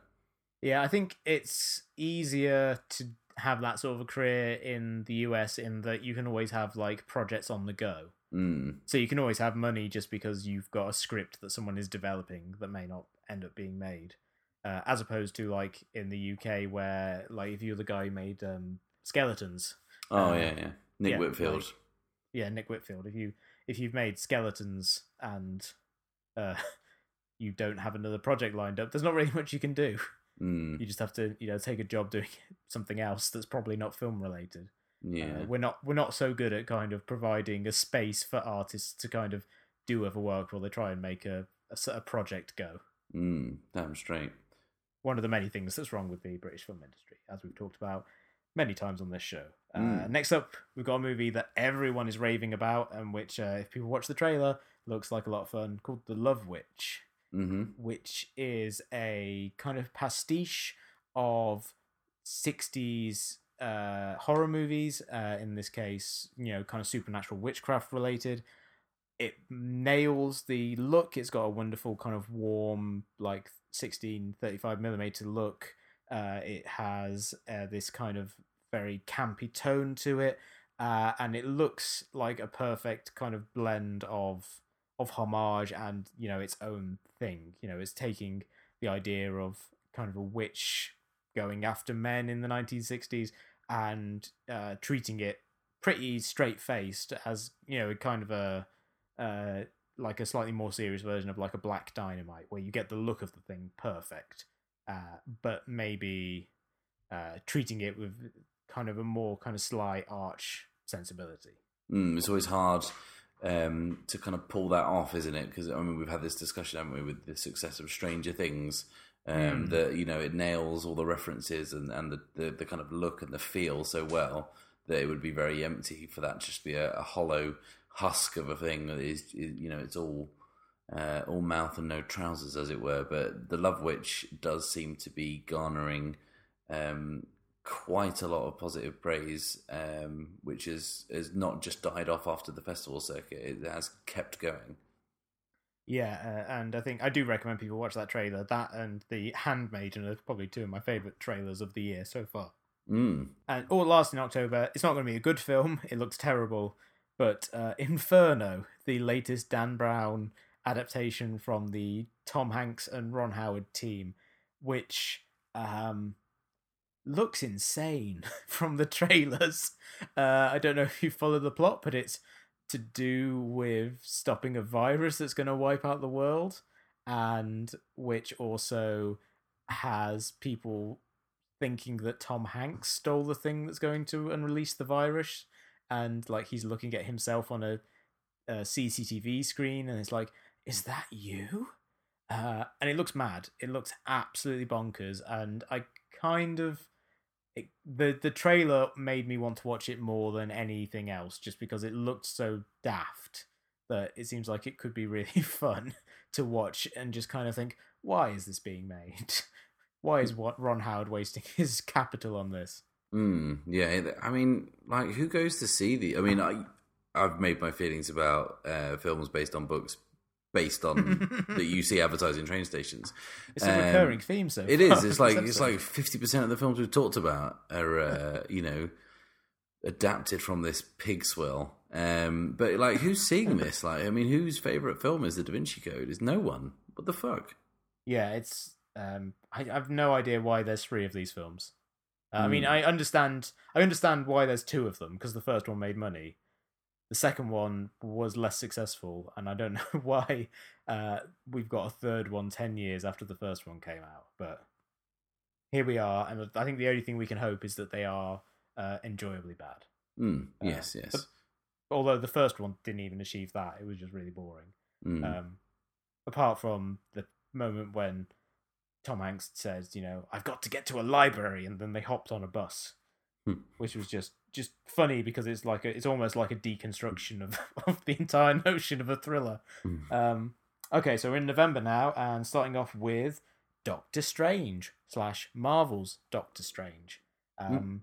Yeah, I think it's easier to have that sort of a career in the U S in that you can always have like projects on the go. Mm. So you can always have money just because you've got a script that someone is developing that may not end up being made, uh, as opposed to like in the U K where like if you're the guy who made um, Skeletons. Oh um, yeah, yeah, Nick yeah, Whitfield. Like, yeah, Nick Whitfield. If you if you've made Skeletons and uh, you don't have another project lined up, there's not really much you can do. Mm. You just have to you know take a job doing something else that's probably not film related. Yeah, uh, we're not we're not so good at kind of providing a space for artists to kind of do other work while they try and make a a, a project go. Mm, damn straight. one of the many things that's wrong with the British film industry, as we've talked about many times on this show. Mm. Uh, next up, we've got a movie that everyone is raving about, and which, uh, if people watch the trailer, looks like a lot of fun, called The Love Witch, mm-hmm. which is a kind of pastiche of sixties uh, horror movies, uh, in this case, you know, kind of supernatural witchcraft related. It nails the look. It's got a wonderful kind of warm, like sixteen thirty-five millimeter look. Uh, it has uh, this kind of very campy tone to it, uh, and it looks like a perfect kind of blend of of homage and, you know, its own thing. You know, it's taking the idea of kind of a witch going after men in the nineteen sixties and uh, treating it pretty straight-faced as, you know, kind of a uh, like a slightly more serious version of like a Black Dynamite, where you get the look of the thing perfect, uh, but maybe uh, treating it with kind of a more kind of sly arch sensibility. Mm, it's always hard um, to kind of pull that off, isn't it? Because, I mean, we've had this discussion, haven't we, with the success of Stranger Things. Um, mm. That, you know, it nails all the references and, and the, the, the kind of look and the feel so well that it would be very empty for that just to be a, a hollow husk of a thing that is, is you know, it's all uh, all mouth and no trousers, as it were. But The Love Witch does seem to be garnering um, quite a lot of positive praise, um, which is, is not just died off after the festival circuit, it has kept going. Yeah, uh, and I think I do recommend people watch that trailer. That and The Handmaiden are probably two of my favourite trailers of the year so far. Mm. And all last in October, it's not going to be a good film. It looks terrible. But uh, Inferno, the latest Dan Brown adaptation from the Tom Hanks and Ron Howard team, which um, looks insane from the trailers. Uh, I don't know if you follow the plot, but it's to do with stopping a virus that's going to wipe out the world, and which also has people thinking that Tom Hanks stole the thing that's going to unleash the virus, and like he's looking at himself on a, a C C T V screen, and it's like, is that you? Uh, and it looks mad. It looks absolutely bonkers, and I kind of It, the the trailer made me want to watch it more than anything else, just because it looked so daft that it seems like it could be really fun to watch and just kind of think, why is this being made? Why is what Ron Howard wasting his capital on this? Mm, yeah, I mean, like, who goes to see the... I mean, I, I've made my feelings about uh, films based on books based on that you see advertising train stations. It's a um, recurring theme, so far. It is. It's like it's like fifty percent of the films we've talked about are uh, you know, adapted from this pig swill. Um, but like, who's seeing this? Like, I mean, whose favourite film is The Da Vinci Code? It's no one. What the fuck? Yeah, it's. Um, I, I've no idea why there's three of these films. Uh, mm. I mean, I understand. I understand why there's two of them, because the first one made money. The second one was less successful, and I don't know why uh, we've got a third one ten years after the first one came out. But here we are, and I think the only thing we can hope is that they are uh, enjoyably bad. Mm, yes, uh, yes. But, although the first one didn't even achieve that, it was just really boring. Mm. Um, apart from the moment when Tom Hanks says, you know, I've got to get to a library, and then they hopped on a bus, mm. which was just... just funny because it's like a, it's almost like a deconstruction of, of the entire notion of a thriller. Mm. Um, okay, so we're in November now, and starting off with Doctor Strange slash Marvel's Doctor Strange, um, mm.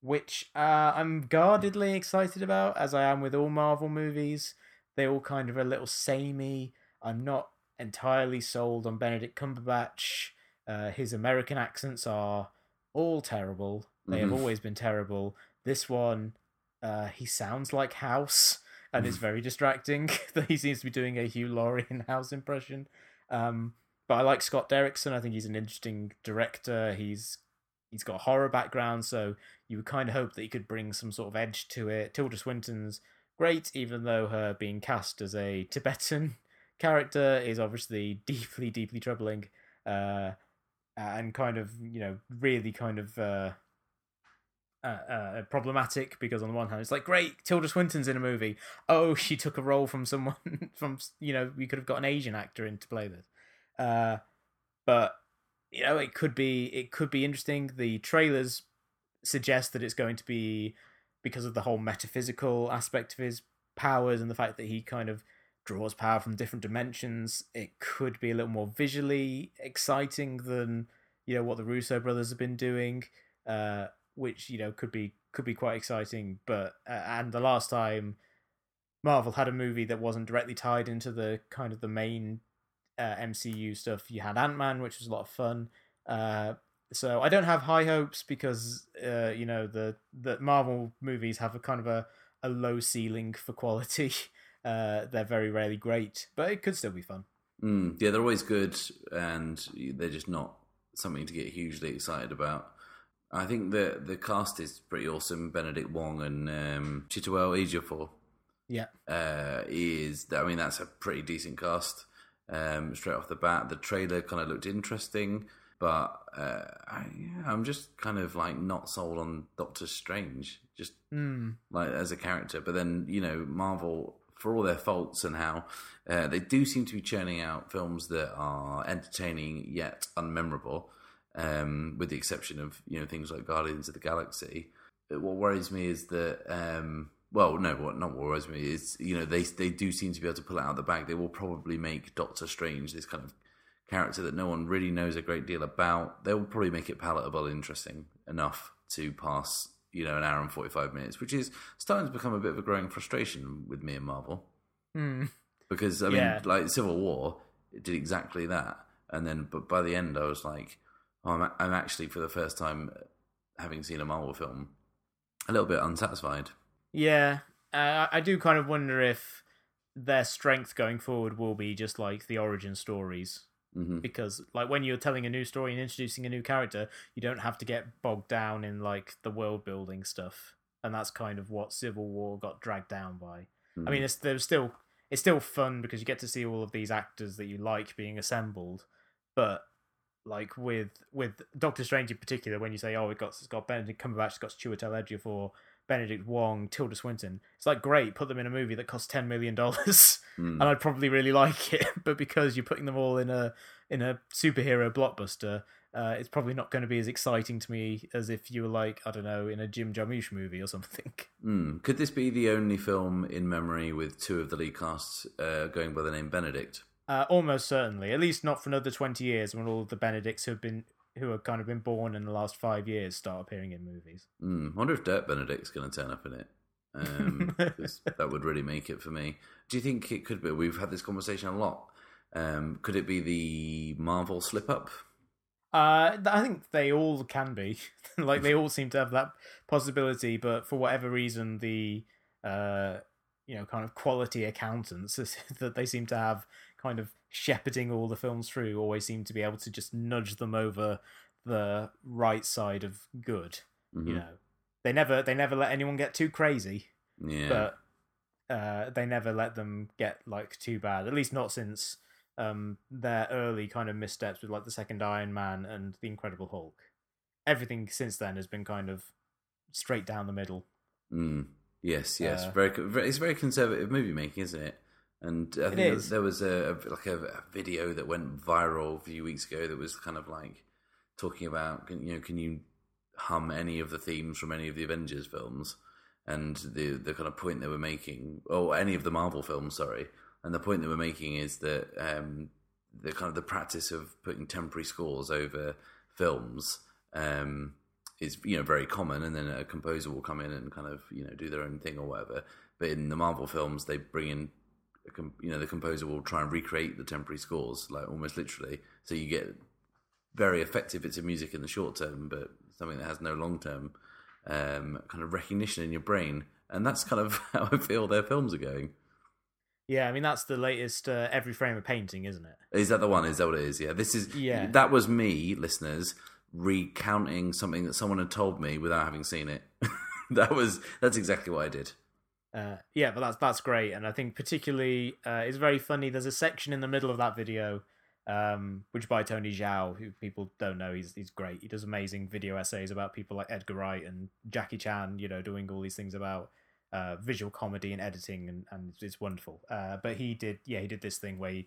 which uh, I'm guardedly excited about, as I am with all Marvel movies. They all kind of are a little samey. I'm not entirely sold on Benedict Cumberbatch. Uh, his American accents are all terrible. They have mm. always been terrible. This one, uh, he sounds like House, and mm. it's very distracting that he seems to be doing a Hugh Laurie in House impression. Um, but I like Scott Derrickson. I think he's an interesting director. He's he's got a horror background, so you would kind of hope that he could bring some sort of edge to it. Tilda Swinton's great, even though her being cast as a Tibetan character is obviously deeply, deeply troubling, uh, and kind of, you know, really kind of... Uh, Uh, uh, problematic, because on the one hand it's like, great, Tilda Swinton's in a movie. Oh, she took a role from someone from, you know, we could have got an Asian actor in to play this. Uh, but you know, it could be it could be interesting. The trailers suggest that it's going to be because of the whole metaphysical aspect of his powers and the fact that he kind of draws power from different dimensions. It could be a little more visually exciting than, you know, what the Russo brothers have been doing, uh, which, you know, could be could be quite exciting. But uh, and the last time Marvel had a movie that wasn't directly tied into the kind of the main uh, M C U stuff, you had Ant-Man, which was a lot of fun. Uh, so I don't have high hopes because uh, you know the the Marvel movies have a kind of a, a low ceiling for quality. Uh, they're very rarely great, but it could still be fun. Mm, yeah, they're always good, and they're just not something to get hugely excited about. I think the the cast is pretty awesome. Benedict Wong and um, Chitawell Ejiofor. Yeah, uh, is I mean that's a pretty decent cast um, straight off the bat. The trailer kind of looked interesting, but uh, I, yeah, I'm just kind of like not sold on Doctor Strange, just mm. like as a character. But then, you know, Marvel, for all their faults and how uh, they do seem to be churning out films that are entertaining yet unmemorable, um, with the exception of, you know, things like Guardians of the Galaxy. But what worries me is that, um, well, no, what not what worries me is, you know, they they do seem to be able to pull it out of the bag. They will probably make Doctor Strange this kind of character that no one really knows a great deal about. They will probably make it palatable and interesting enough to pass, you know, an hour and forty-five minutes, which is starting to become a bit of a growing frustration with me and Marvel. Mm. Because, I mean, yeah. like Civil War, it did exactly that. And then, but by the end, I was like, oh, I'm, I'm actually, for the first time, having seen a Marvel film, a little bit unsatisfied. Yeah, uh, I do kind of wonder if their strength going forward will be just like the origin stories. Mm-hmm. Because, like, when you're telling a new story and introducing a new character, you don't have to get bogged down in, like, the world-building stuff. And that's kind of what Civil War got dragged down by. Mm-hmm. I mean, it's there's still it's still fun because you get to see all of these actors that you like being assembled. But, like, with with Doctor Strange in particular, when you say, oh, it got, it's got Benedict Cumberbatch, it's got Chiwetel Ejiofor, Benedict Wong, Tilda Swinton. It's like, great, put them in a movie that costs ten million dollars mm. and I'd probably really like it. But because you're putting them all in a in a superhero blockbuster, uh, it's probably not going to be as exciting to me as if you were like, I don't know, in a Jim Jarmusch movie or something. Mm. Could this be the only film in memory with two of the lead casts uh, going by the name Benedict? Uh, almost certainly. At least not for another twenty years when all of the Benedicts have been... who have kind of been born in the last five years start appearing in movies. Mm, I wonder if Dirk Benedict's going to turn up in it. Um, cause that would really make it for me. Do you think it could be, we've had this conversation a lot, um, could it be the Marvel slip-up? Uh, I think they all can be. Like, they all seem to have that possibility, but for whatever reason, the, uh, you know, kind of quality accountants that they seem to have kind of shepherding all the films through always seem to be able to just nudge them over the right side of good. Mm-hmm. You know, they never they never let anyone get too crazy. Yeah. But uh, they never let them get like too bad. At least not since um, their early kind of missteps with like the second Iron Man and the Incredible Hulk. Everything since then has been kind of straight down the middle. Mm. Yes. Yes. Uh, very. It's very conservative movie making, isn't it? And I think is. there was a like a, a video that went viral a few weeks ago that was kind of like talking about, you know, can you hum any of the themes from any of the Avengers films? And the the kind of point they were making, or any of the Marvel films, sorry. And the point they were making is that um, the kind of the practice of putting temporary scores over films um, is, you know, very common. And then a composer will come in and kind of, you know, do their own thing or whatever. But in the Marvel films, they bring in, you know, the composer will try and recreate the temporary scores, like almost literally. So you get very effective bits of music in the short term, but something that has no long term um, kind of recognition in your brain. And that's kind of how I feel their films are going. Yeah, I mean, that's the latest uh, Every Frame a Painting, isn't it? Is that the one? Is that what it is? Yeah, this is. Yeah. That was me, listeners, recounting something that someone had told me without having seen it. that was that's exactly what I did. Uh, yeah, but that's that's great, and I think particularly uh, it's very funny. There's a section in the middle of that video, um, which by Tony Zhao, who people don't know, he's he's great. He does amazing video essays about people like Edgar Wright and Jackie Chan, you know, doing all these things about uh, visual comedy and editing, and, and it's wonderful. Uh, but he did, yeah, he did this thing where he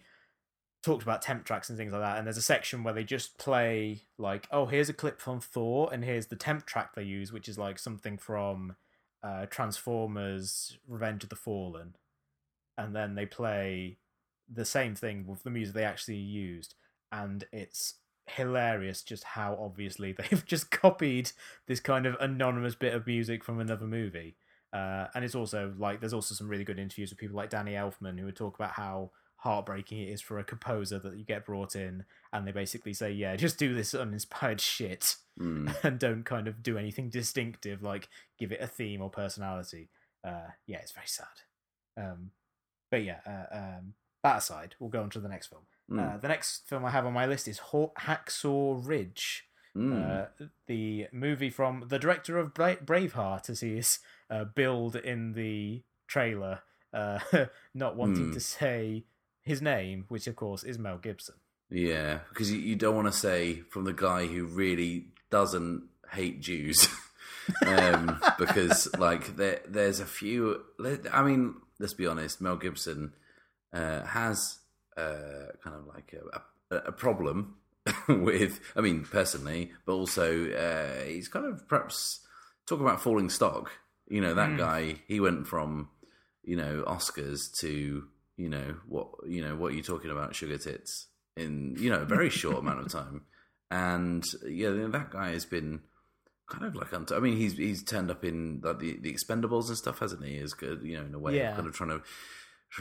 talked about temp tracks and things like that, and there's a section where they just play, like, oh, here's a clip from Thor, and here's the temp track they use, which is, like, something from uh, Transformers Revenge of the Fallen. And then they play the same thing with the music they actually used, and it's hilarious just how obviously they've just copied this kind of anonymous bit of music from another movie. Uh, and it's also, like, there's also some really good interviews with people like Danny Elfman, who would talk about how heartbreaking it is for a composer that you get brought in, and they basically say, yeah, just do this uninspired shit mm. and don't kind of do anything distinctive, like give it a theme or personality. Uh, yeah, it's very sad. Um, but yeah, uh, um, that aside, we'll go on to the next film. Mm. Uh, the next film I have on my list is Hacksaw Ridge, mm. uh, the movie from the director of Bra- Braveheart, as he is uh, billed in the trailer, uh, not wanting mm. to say his name, which of course is Mel Gibson. Yeah, because you don't want to say from the guy who really doesn't hate Jews, um, because like there, there's a few. I mean, let's be honest, Mel Gibson uh, has uh, kind of like a, a, a problem with. I mean, personally, but also uh, he's kind of perhaps talking about falling stock. You know, that mm. guy. He went from you know Oscars to. You know what? You know what you're talking about, sugar tits, in you know a very short amount of time, and yeah, that guy has been kind of like. Unt- I mean, he's he's turned up in like the, the Expendables and stuff, hasn't he? Is good, you know, in a way, yeah. kind of trying to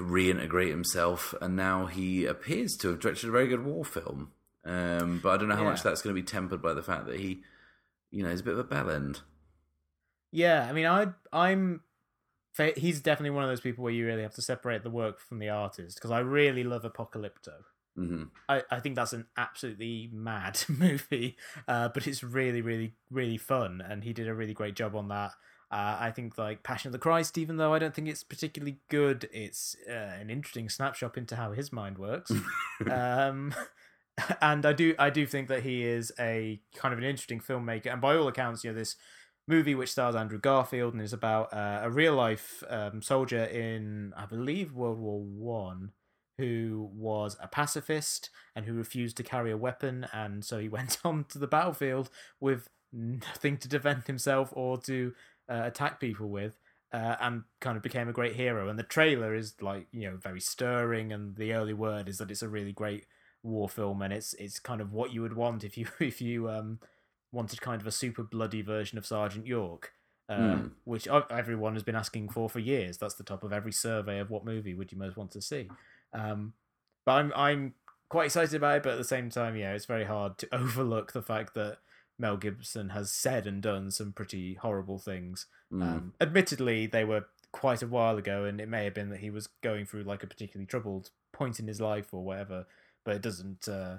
reintegrate himself, and now he appears to have directed a very good war film. Um, but I don't know how yeah. much that's going to be tempered by the fact that he, you know, is a bit of a bell end. Yeah, I mean, I I'm. He's definitely one of those people where you really have to separate the work from the artist, because I really love Apocalypto. Mm-hmm. I, I think that's an absolutely mad movie, uh, but it's really, really, really fun, and he did a really great job on that. Uh, I think like Passion of the Christ, even though I don't think it's particularly good, it's uh, an interesting snapshot into how his mind works. um, and I do, I do think that he is a kind of an interesting filmmaker, and by all accounts, you know, this movie which stars Andrew Garfield and is about uh, a real-life um, soldier in, I believe, World War One, who was a pacifist and who refused to carry a weapon, and so he went on to the battlefield with nothing to defend himself or to uh, attack people with, uh, and kind of became a great hero. And the trailer is, like, you know, very stirring, and the early word is that it's a really great war film, and it's it's kind of what you would want if you if you... um. wanted kind of a super bloody version of Sergeant York, uh, mm. which everyone has been asking for for years. That's the top of every survey of what movie would you most want to see. Um, but I'm I'm quite excited about it, but at the same time, yeah, it's very hard to overlook the fact that Mel Gibson has said and done some pretty horrible things. Mm. Um, admittedly, they were quite a while ago, and it may have been that he was going through like a particularly troubled point in his life or whatever, but it doesn't... Uh,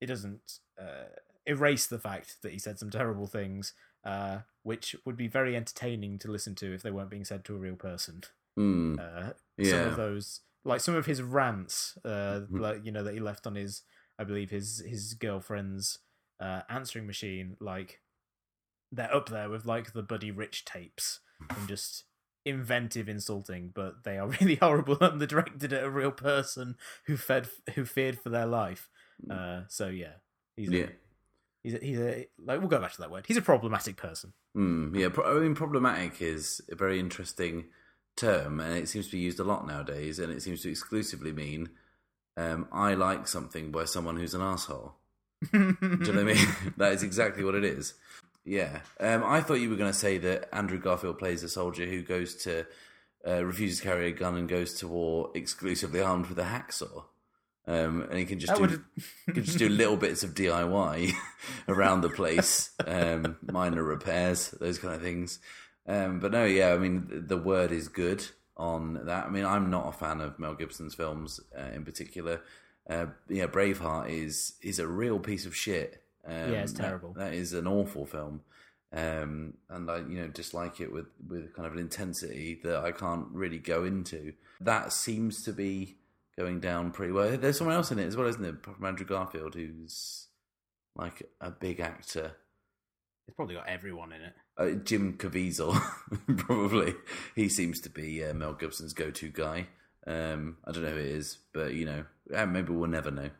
it doesn't... Uh, erase the fact that he said some terrible things, uh, which would be very entertaining to listen to if they weren't being said to a real person. Mm. Uh, yeah. Some of those, like some of his rants, uh, like you know that he left on his, I believe his his girlfriend's uh, answering machine. Like they're up there with like the Buddy Rich tapes and just inventive insulting, but they are really horrible and they're directed at a real person who fed who feared for their life. Uh, so yeah, he's yeah. He's a, he's a, like, we'll go back to that word. He's a problematic person. Mm, yeah, I mean, problematic is a very interesting term, and it seems to be used a lot nowadays, and it seems to exclusively mean um, I like something by someone who's an asshole. Do you know what I mean? That is exactly what it is. Yeah. Um, I thought you were going to say that Andrew Garfield plays a soldier who goes to, uh, refuses to carry a gun and goes to war exclusively armed with a hacksaw. Um, and he can just that do would've... can just do little bits of D I Y around the place, um, minor repairs, those kind of things. Um, but no, yeah, I mean, the word is good on that. I mean, I'm not a fan of Mel Gibson's films uh, in particular. Uh, yeah, Braveheart is is a real piece of shit. Um, yeah, it's terrible. That, that is an awful film, um, and I you know dislike it with with kind of an intensity that I can't really go into. That seems to be going down pretty well. There's someone else in it as well, isn't there? Andrew Garfield, who's like a big actor. It's probably got everyone in it. Uh, Jim Caviezel, probably. He seems to be uh, Mel Gibson's go-to guy. Um, I don't know who it is, but, you know, maybe we'll never know.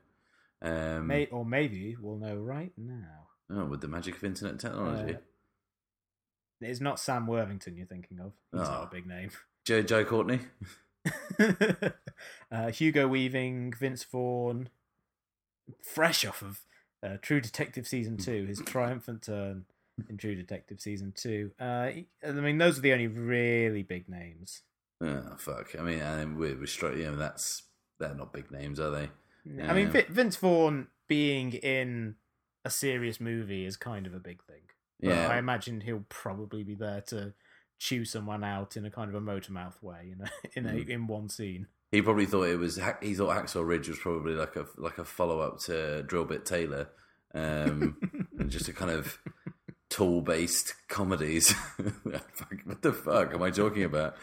Um, May- or maybe we'll know right now. Oh, with the magic of internet technology. Uh, it's not Sam Worthington you're thinking of. He's oh. not a big name. J. J. Courtney. uh, Hugo Weaving, Vince Vaughn, fresh off of uh, True Detective Season two, his triumphant turn in True Detective Season two. Uh, I mean, those are the only really big names. Oh, fuck. I mean, I mean we're, we're straight, you know, that's, they're not big names, are they? Um, I mean, Vince Vaughn being in a serious movie is kind of a big thing. Yeah. But I imagine he'll probably be there to chew someone out in a kind of a Motormouth way, you know, in a, mm. in one scene. He probably thought it was, he thought Hacksaw Ridge was probably like a like a follow up to Drillbit Taylor, um, and just a kind of tool based comedies. What the fuck am I talking about?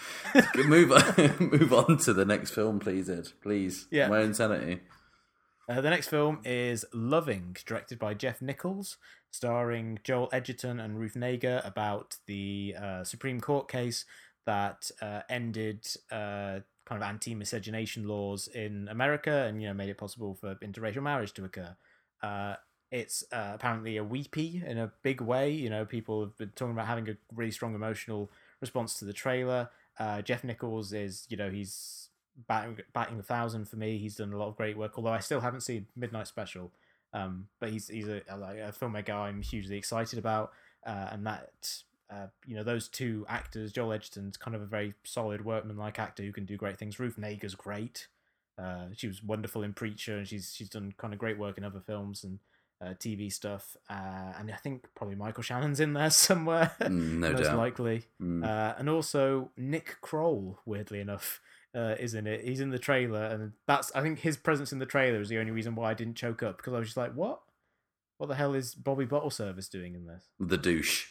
Move on, move on to the next film, please, Ed. Please, yeah. My insanity. Uh, the next film is Loving, directed by Jeff Nichols, starring Joel Edgerton and Ruth Negga, about the uh, Supreme Court case that uh, ended uh, kind of anti-miscegenation laws in America and, you know, made it possible for interracial marriage to occur. Uh, it's uh, apparently a weepy in a big way. You know, people have been talking about having a really strong emotional response to the trailer. Uh, Jeff Nichols is, you know, he's... Batting, batting a thousand for me. He's done a lot of great work, although I still haven't seen Midnight Special. Um, but he's he's a, a, a filmmaker I'm hugely excited about, uh, and that uh, you know, those two actors, Joel Edgerton's kind of a very solid workman-like actor who can do great things. Ruth Negga's great. Uh, she was wonderful in Preacher, and she's she's done kind of great work in other films and uh, T V stuff. Uh, and I think probably Michael Shannon's in there somewhere, mm, no most doubt. likely. Mm. Uh, and also Nick Kroll, weirdly enough. Uh, isn't it? He's in the trailer, and that's, I think his presence in the trailer is the only reason why I didn't choke up, because I was just like, what? What the hell is Bobby Bottleservice doing in this? The douche.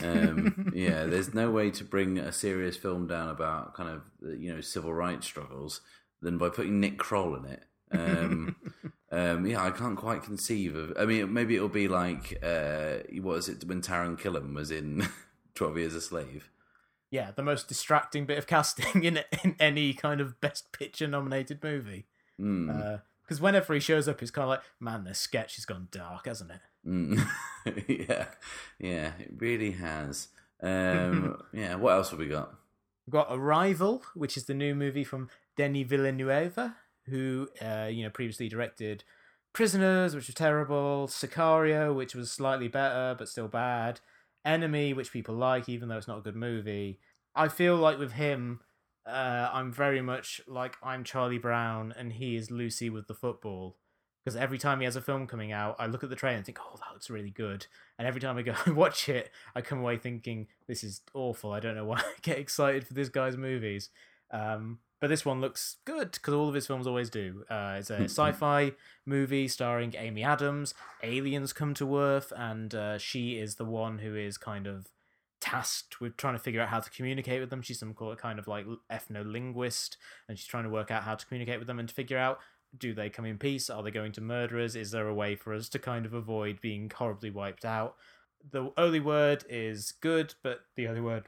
Um, yeah, there's no way to bring a serious film down about kind of, you know, civil rights struggles than by putting Nick Kroll in it. Um, um, yeah, I can't quite conceive of, I mean, maybe it'll be like, uh, what is it, when Taron Killam was in twelve Years a Slave? Yeah, the most distracting bit of casting in in any kind of Best Picture nominated movie. Because mm. uh, whenever he shows up, it's kind of like, man, this sketch has gone dark, hasn't it? Mm. yeah, yeah, it really has. Um, yeah, what else have we got? We've got Arrival, which is the new movie from Denis Villeneuve, who uh, you know previously directed Prisoners, which was terrible, Sicario, which was slightly better but still bad, Enemy, which people like, even though it's not a good movie. I feel like with him, uh, I'm very much like I'm Charlie Brown and he is Lucy with the football. Because every time he has a film coming out, I look at the trailer and think, oh, that looks really good. And every time I go and watch it, I come away thinking, this is awful. I don't know why I get excited for this guy's movies. Um, but this one looks good, because all of his films always do. Uh, it's a sci-fi movie starring Amy Adams. Aliens come to Earth, and uh, she is the one who is kind of tasked with trying to figure out how to communicate with them. She's some kind of like ethno-linguist, and she's trying to work out how to communicate with them and to figure out, do they come in peace? Are they going to murder us? Is there a way for us to kind of avoid being horribly wiped out? The only word is good, but the only word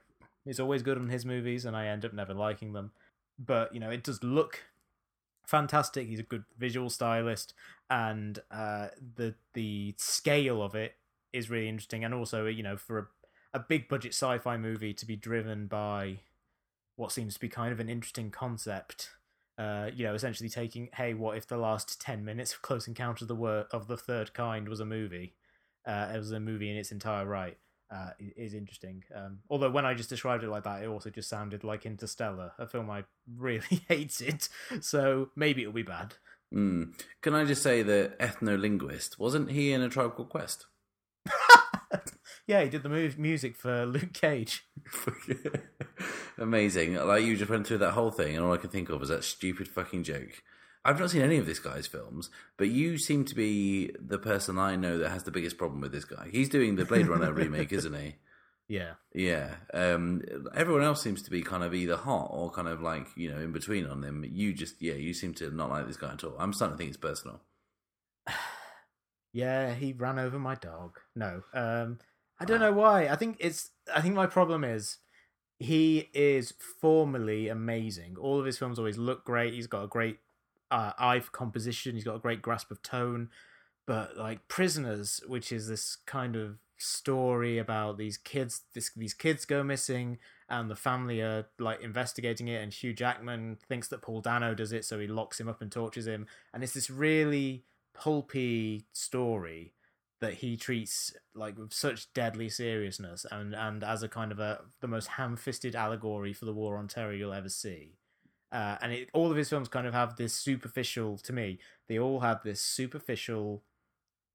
is always good on his movies, and I end up never liking them. But, you know, it does look fantastic. He's a good visual stylist, and uh, the the scale of it is really interesting. And also, you know, for a, a big-budget sci-fi movie to be driven by what seems to be kind of an interesting concept, uh, you know, essentially taking, hey, what if the last ten minutes of Close Encounter of the wor- of the Third Kind was a movie? Uh, it was a movie in its entire right. Uh, is interesting. Um, although when I just described it like that, it also just sounded like Interstellar, a film I really hated. So maybe it'll be bad. Mm. Can I just say that ethno-linguist, wasn't he in A Tribe Called Quest? Yeah, he did the mu- music for Luke Cage. Amazing. Like, you just went through that whole thing, and all I could think of was that stupid fucking joke. I've not seen any of this guy's films, but you seem to be the person I know that has the biggest problem with this guy. He's doing the Blade Runner remake, isn't he? Yeah. Yeah. Um, everyone else seems to be kind of either hot or kind of like, you know, in between on them. You just, yeah, you seem to not like this guy at all. I'm starting to think it's personal. Yeah, he ran over my dog. No. Um, I don't know why. I think it's, I think my problem is he is formally amazing. All of his films always look great. He's got a great uh, eye for composition. He's got a great grasp of tone. But like Prisoners, which is this kind of story about these kids, this, these kids go missing, and the family are like investigating it, and Hugh Jackman thinks that Paul Dano does it, so he locks him up and tortures him. And it's this really pulpy story that he treats like with such deadly seriousness, and, and as a kind of a the most ham-fisted allegory for the war on terror you'll ever see. Uh, and it, all of his films kind of have this superficial, to me, they all have this superficial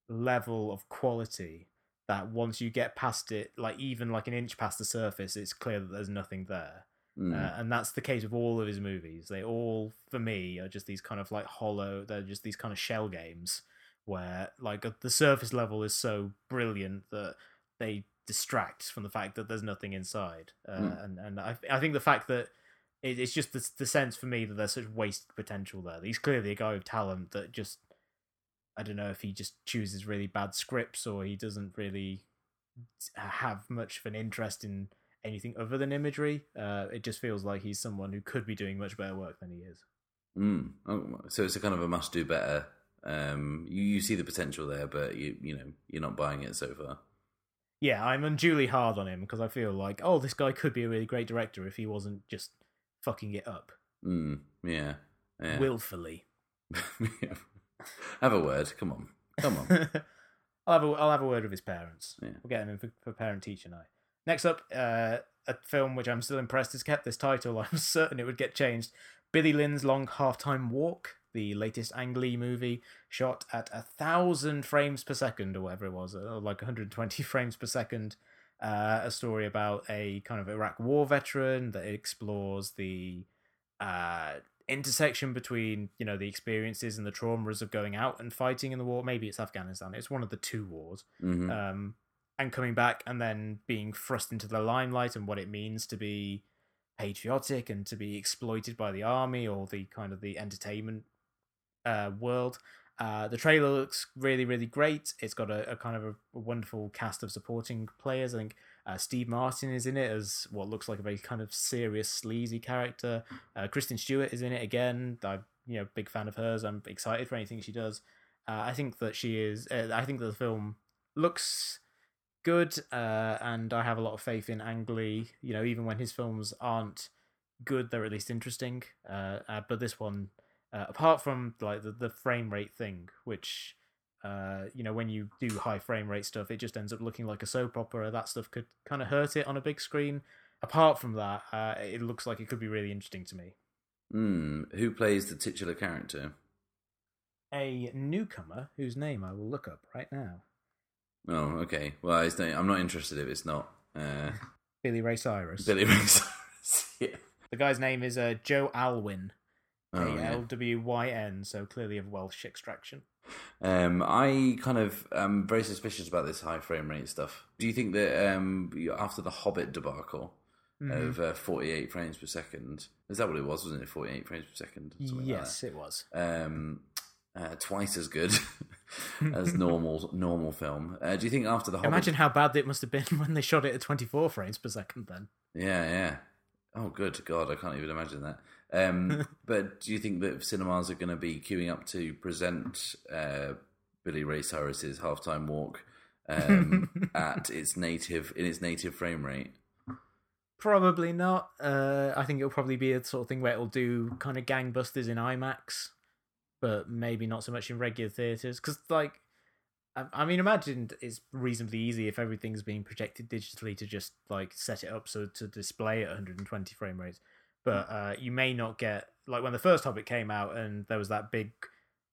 level of quality that once you get past it, like even like an inch past the surface, it's clear that there's nothing there. Mm. Uh, and that's the case with all of his movies. They all, for me, are just these kind of like hollow, they're just these kind of shell games where like the surface level is so brilliant that they distract from the fact that there's nothing inside. Uh, mm. And, and I, I think the fact that it, it's just the, the sense for me that there's such wasted potential there. He's clearly a guy with talent that just, I don't know if he just chooses really bad scripts or he doesn't really have much of an interest in anything other than imagery. Uh, it just feels like he's someone who could be doing much better work than he is. Mm. Oh, so it's a kind of a must do better. Um, you, you see the potential there, but you you know you're not buying it so far. Yeah, I'm unduly hard on him because I feel like, oh, this guy could be a really great director if he wasn't just fucking it up. Mm, yeah, yeah, willfully. Yeah. Have a word. Come on, come on. I'll have a I'll have a word with his parents. Yeah. We'll get him in for, for parent teacher night. Next up, uh, a film which I'm still impressed has kept this title. I'm certain it would get changed. Billy Lynn's Long Halftime Walk. The latest Ang Lee movie, shot at a thousand frames per second, or whatever it was, or like one hundred twenty frames per second. Uh, a story about a kind of Iraq war veteran that explores the uh, intersection between, you know, the experiences and the traumas of going out and fighting in the war. Maybe it's Afghanistan. It's one of the two wars. Mm-hmm. Um, and coming back and then being thrust into the limelight and what it means to be patriotic and to be exploited by the army or the kind of the entertainment Uh, world. Uh, the trailer looks really, really great. It's got a, a kind of a, a wonderful cast of supporting players. I think uh, Steve Martin is in it as what looks like a very kind of serious, sleazy character. Uh, Kristen Stewart is in it again. I'm, you know, big fan of hers. I'm excited for anything she does. Uh, I think that she is. Uh, I think that the film looks good, uh, and I have a lot of faith in Ang Lee. You know, even when his films aren't good, they're at least interesting. Uh, uh, but this one. Uh, apart from like the, the frame rate thing, which, uh, you know, when you do high frame rate stuff, it just ends up looking like a soap opera. That stuff could kind of hurt it on a big screen. Apart from that, uh, it looks like it could be really interesting to me. Mm, who plays the titular character? A newcomer whose name I will look up right now. Oh, okay. Well, I don't, I'm not interested if it's not. Uh... Billy Ray Cyrus. Billy Ray Cyrus, yeah. The guy's name is uh, Joe Alwyn. Oh, A L W Y N, so clearly of Welsh extraction. Um, I kind of am very suspicious about this high frame rate stuff. Do you think that um, after the Hobbit debacle mm-hmm. of uh, forty-eight frames per second, is that what it was, wasn't it, forty-eight frames per second? Yes, like it was. Um, uh, twice as good as normal normal film. Uh, do you think after the Hobbit... Imagine how bad it must have been when they shot it at twenty-four frames per second then. Yeah, yeah. Oh, good God, I can't even imagine that. Um, but do you think that cinemas are going to be queuing up to present uh, Billy Ray Cyrus's Halftime Walk um, at its native in its native frame rate? Probably not. Uh, I think it'll probably be a sort of thing where it'll do kind of gangbusters in IMAX, but maybe not so much in regular theaters. Because, like, I, I mean, imagine it's reasonably easy if everything's being projected digitally to just like set it up so to display at one hundred twenty frame rates. But uh, you may not get... Like, when the first Hobbit came out and there was that big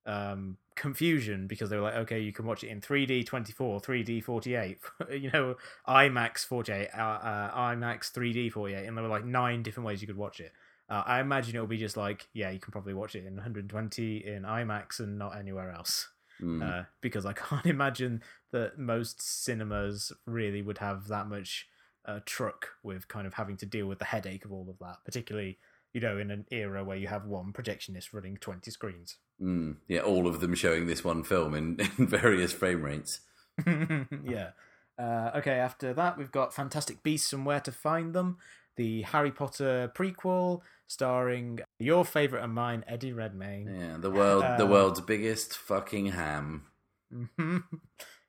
um, confusion because they were like, okay, you can watch it in three D twenty-four, three D forty-eight, you know, IMAX forty-eight, uh, uh, IMAX three D forty-eight, and there were like nine different ways you could watch it. Uh, I imagine it'll be just like, yeah, you can probably watch it in one hundred twenty in IMAX and not anywhere else. Mm. Uh, because I can't imagine that most cinemas really would have that much... a truck with kind of having to deal with the headache of all of that, particularly, you know, in an era where you have one projectionist running twenty screens. Mm, yeah, all of them showing this one film in, in various frame rates. Yeah. Uh, okay, after that, we've got Fantastic Beasts and Where to Find Them, the Harry Potter prequel starring your favourite and mine, Eddie Redmayne. Yeah, the world, um, the world's biggest fucking ham.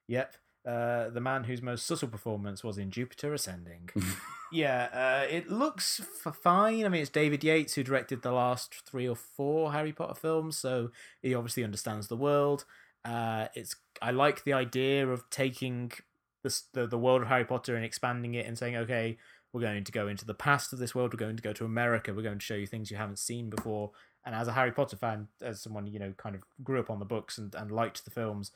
Yep. Uh, the man whose most subtle performance was in Jupiter Ascending. Yeah, uh, it looks f- fine. I mean, it's David Yates who directed the last three or four Harry Potter films, so he obviously understands the world. Uh, it's I like the idea of taking the, the the world of Harry Potter and expanding it and saying, okay, we're going to go into the past of this world. We're going to go to America. We're going to show you things you haven't seen before. And as a Harry Potter fan, as someone, you know, kind of grew up on the books and, and liked the films,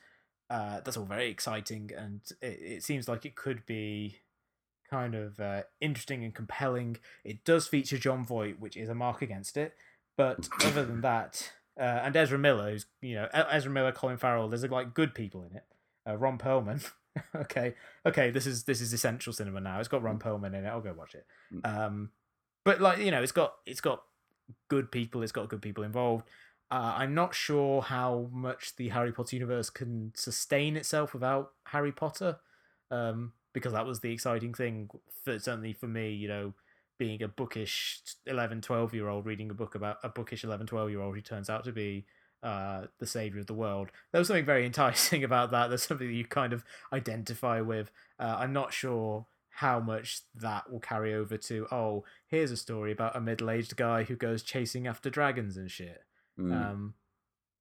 Uh, that's all very exciting, and it, it seems like it could be kind of uh, interesting and compelling. It does feature Jon Voight, which is a mark against it, but other than that, uh, and Ezra Miller, who's, you know, Ezra Miller, Colin Farrell, there's like good people in it. Uh, Ron Perlman. okay, okay, this is this is essential cinema now. It's got Ron Perlman in it. I'll go watch it. Um, but like you know, it's got it's got good people. It's got good people involved. Uh, I'm not sure how much the Harry Potter universe can sustain itself without Harry Potter, um, because that was the exciting thing, for, certainly for me, you know, being a bookish eleven, twelve-year-old, reading a book about a bookish eleven, twelve-year-old who turns out to be uh, the saviour of the world. There was something very enticing about that. There's something that you kind of identify with. Uh, I'm not sure how much that will carry over to, oh, here's a story about a middle-aged guy who goes chasing after dragons and shit. Mm. Um,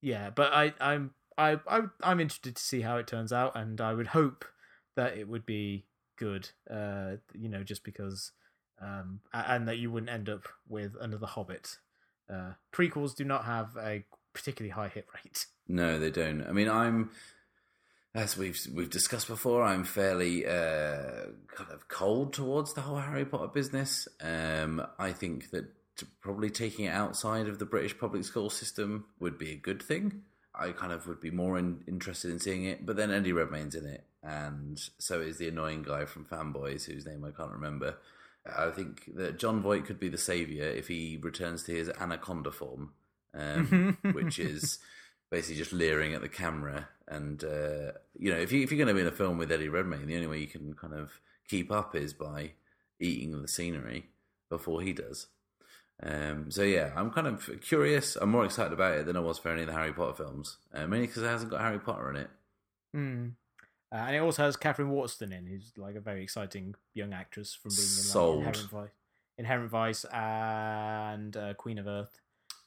yeah, but I, I'm, I, I, I'm interested to see how it turns out, and I would hope that it would be good. Uh, you know, just because, um, and that you wouldn't end up with another Hobbit. Uh, prequels do not have a particularly high hit rate. No, they don't. I mean, I'm, as we've we've discussed before, I'm fairly uh, kind of cold towards the whole Harry Potter business. Um, I think that. To probably taking it outside of the British public school system would be a good thing. I kind of would be more in, interested in seeing it, but then Eddie Redmayne's in it, and so is the annoying guy from Fanboys, whose name I can't remember. I think that Jon Voight could be the saviour if he returns to his anaconda form, um, which is basically just leering at the camera. And uh, you know, if, you, if you're going to be in a film with Eddie Redmayne, the only way you can kind of keep up is by eating the scenery before he does. Um, so yeah, I'm kind of curious. I'm more excited about it than I was for any of the Harry Potter films, uh, mainly because it hasn't got Harry Potter in it. Mm. Uh, and it also has Catherine Waterston in, who's like a very exciting young actress from being in like, Inherent Vice, Inherent Vice and uh, Queen of Earth.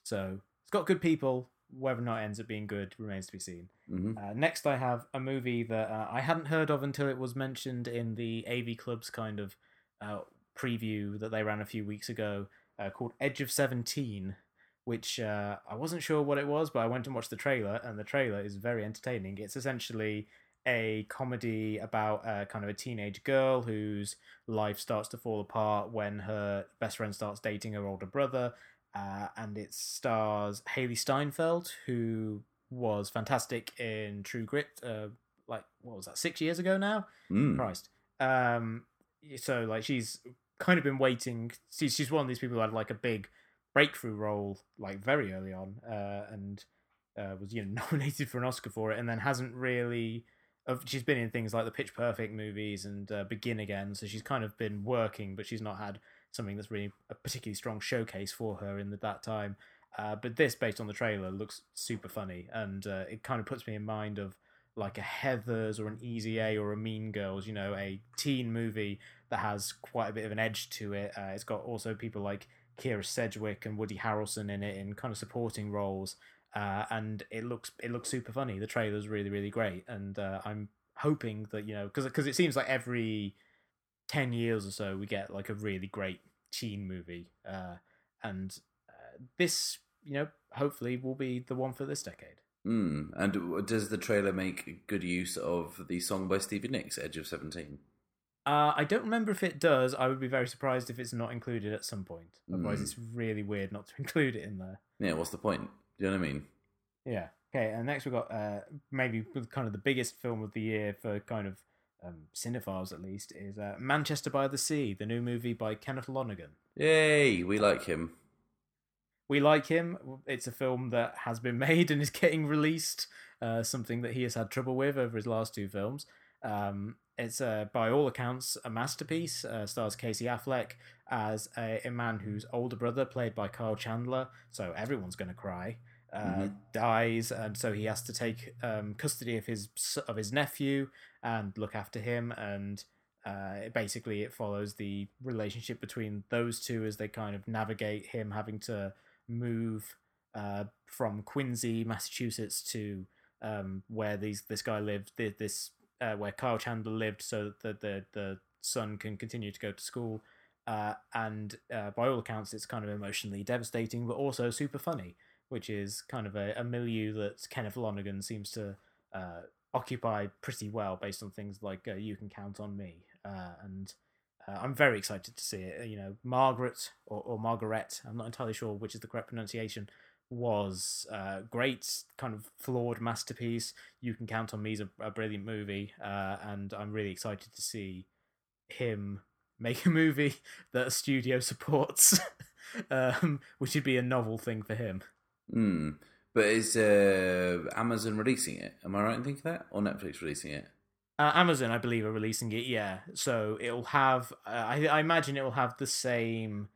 So it's got good people. Whether or not it ends up being good remains to be seen. Mm-hmm. Uh, next, I have a movie that uh, I hadn't heard of until it was mentioned in the A V Club's kind of uh, preview that they ran a few weeks ago. Uh, called Edge of seventeen, which uh, I wasn't sure what it was, but I went and watched the trailer, and the trailer is very entertaining. It's essentially a comedy about uh, kind of a teenage girl whose life starts to fall apart when her best friend starts dating her older brother, uh, and it stars Haley Steinfeld, who was fantastic in True Grit, uh, like, what was that, six years ago now? Mm. Christ. Um, so, like, she's kind of been waiting. She's one of these people who had like a big breakthrough role like very early on, uh, and uh, was you know nominated for an Oscar for it, and then hasn't really. Uh, she's been in things like the Pitch Perfect movies and uh, Begin Again, so she's kind of been working, but she's not had something that's really a particularly strong showcase for her in the, that time. Uh, but this, based on the trailer, looks super funny, and uh, it kind of puts me in mind of like a Heathers or an Easy A or a Mean Girls, you know, a teen movie that has quite a bit of an edge to it. Uh, it's got also people like Kira Sedgwick and Woody Harrelson in it in kind of supporting roles, uh, and it looks it looks super funny. The trailer's really, really great, and uh, I'm hoping that, you know, because because it seems like every ten years or so we get like a really great teen movie, uh, and uh, this, you know, hopefully will be the one for this decade. Mm. And does the trailer make good use of the song by Stevie Nicks, Edge of seventeen? Uh, I don't remember if it does. I would be very surprised if it's not included at some point. Otherwise, mm. it's really weird not to include it in there. Yeah, what's the point? Do you know what I mean? Yeah. Okay, and next we've got uh, maybe kind of the biggest film of the year for kind of um, cinephiles, at least, is uh, Manchester by the Sea, the new movie by Kenneth Lonergan. Yay, we like him. We like him. It's a film that has been made and is getting released, uh, something that he has had trouble with over his last two films. Um, It's, uh, by all accounts, a masterpiece. Uh, stars Casey Affleck as a, a man whose older brother, played by Kyle Chandler, so everyone's going to cry, uh, mm-hmm. dies, and so he has to take um, custody of his of his nephew and look after him. And uh, basically, it follows the relationship between those two as they kind of navigate him having to move uh, from Quincy, Massachusetts, to um, where these this guy lived. This Uh, where Kyle Chandler lived, so that the, the, the son can continue to go to school. Uh, and uh, by all accounts, it's kind of emotionally devastating, but also super funny, which is kind of a, a milieu that Kenneth Lonergan seems to uh, occupy pretty well, based on things like uh, You Can Count on Me. Uh, and uh, I'm very excited to see it. You know, Margaret, or, or Margaret, I'm not entirely sure which is the correct pronunciation, was a great kind of flawed masterpiece. You Can Count on Me is a, a brilliant movie, uh, and I'm really excited to see him make a movie that a studio supports, um, which would be a novel thing for him. Mm. But is uh, Amazon releasing it? Am I right in thinking that? Or Netflix releasing it? Uh, Amazon, I believe, are releasing it, yeah. So it'll have, uh, I, I imagine it will have the same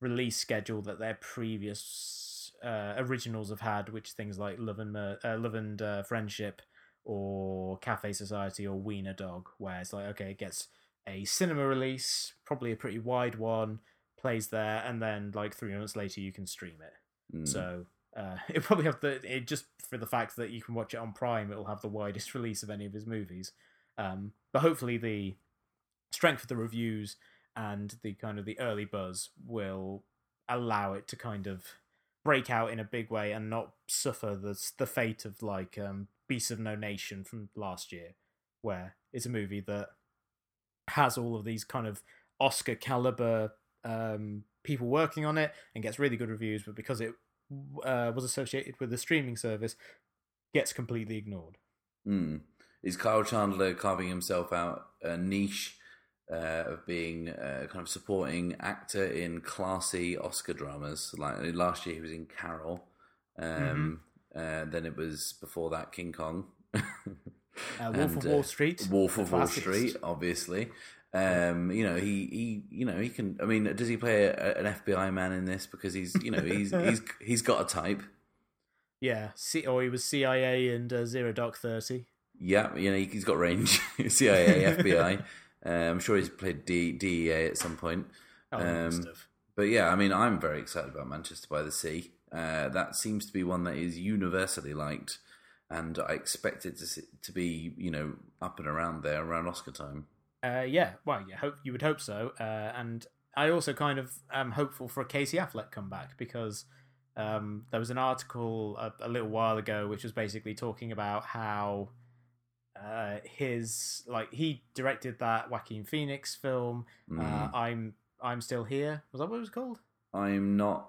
release schedule that their previous Uh, originals have had, which things like Love and uh, Love and uh, Friendship, or Cafe Society, or Wiener Dog, where it's like, okay, it gets a cinema release, probably a pretty wide one, plays there, and then like three months later you can stream it. Mm. So uh, it probably have the it just for the fact that you can watch it on Prime, it'll have the widest release of any of his movies. Um, but hopefully the strength of the reviews and the kind of the early buzz will allow it to kind of break out in a big way and not suffer the the fate of like um, Beasts of No Nation from last year, where it's a movie that has all of these kind of Oscar caliber um, people working on it and gets really good reviews, but because it uh, was associated with the streaming service, gets completely ignored. Mm. Is Kyle Chandler carving himself out a niche Uh, of being uh, kind of supporting actor in classy Oscar dramas? Like last year he was in Carol, um, mm-hmm. uh, then it was before that King Kong, uh, Wolf and, of Wall Street, uh, Wolf of Wall Street, obviously. Um, you know he, he, you know he can. I mean, does he play a, an F B I man in this? Because he's, you know, he's he's he's got a type. Yeah, C- or he was C I A and uh, Zero Dark Thirty. Yeah, you know he's got range. C I A, F B I. Uh, I'm sure he's played D- DEA at some point. Oh, um, but yeah, I mean, I'm very excited about Manchester by the Sea. Uh, that seems to be one that is universally liked, and I expect it to, to be, you know, up and around there, around Oscar time. Uh, yeah, well, you, hope, you would hope so. Uh, and I also kind of am hopeful for a Casey Affleck comeback, because um, there was an article a, a little while ago which was basically talking about how Uh, his like he directed that Joaquin Phoenix film. Mm. Uh, I'm I'm Still Here. Was that what it was called? I'm not.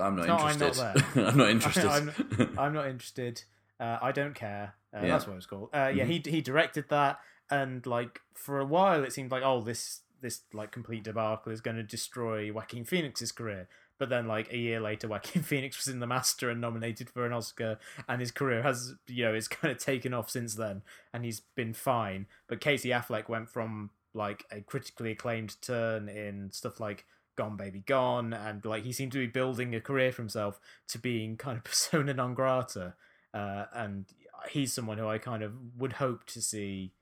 I'm not no, interested. I'm not, I'm not interested. I'm, I'm, I'm not interested. Uh, I don't care. Uh, yeah. That's what it was called. Uh, yeah, mm-hmm. he he directed that, and like for a while it seemed like oh this this like complete debacle is going to destroy Joaquin Phoenix's career. But then, like, a year later, Joaquin Phoenix was in The Master and nominated for an Oscar, and his career has, you know, it's kind of taken off since then, and he's been fine. But Casey Affleck went from, like, a critically acclaimed turn in stuff like Gone Baby Gone, and, like, he seemed to be building a career for himself, to being kind of persona non grata. Uh, and he's someone who I kind of would hope to see,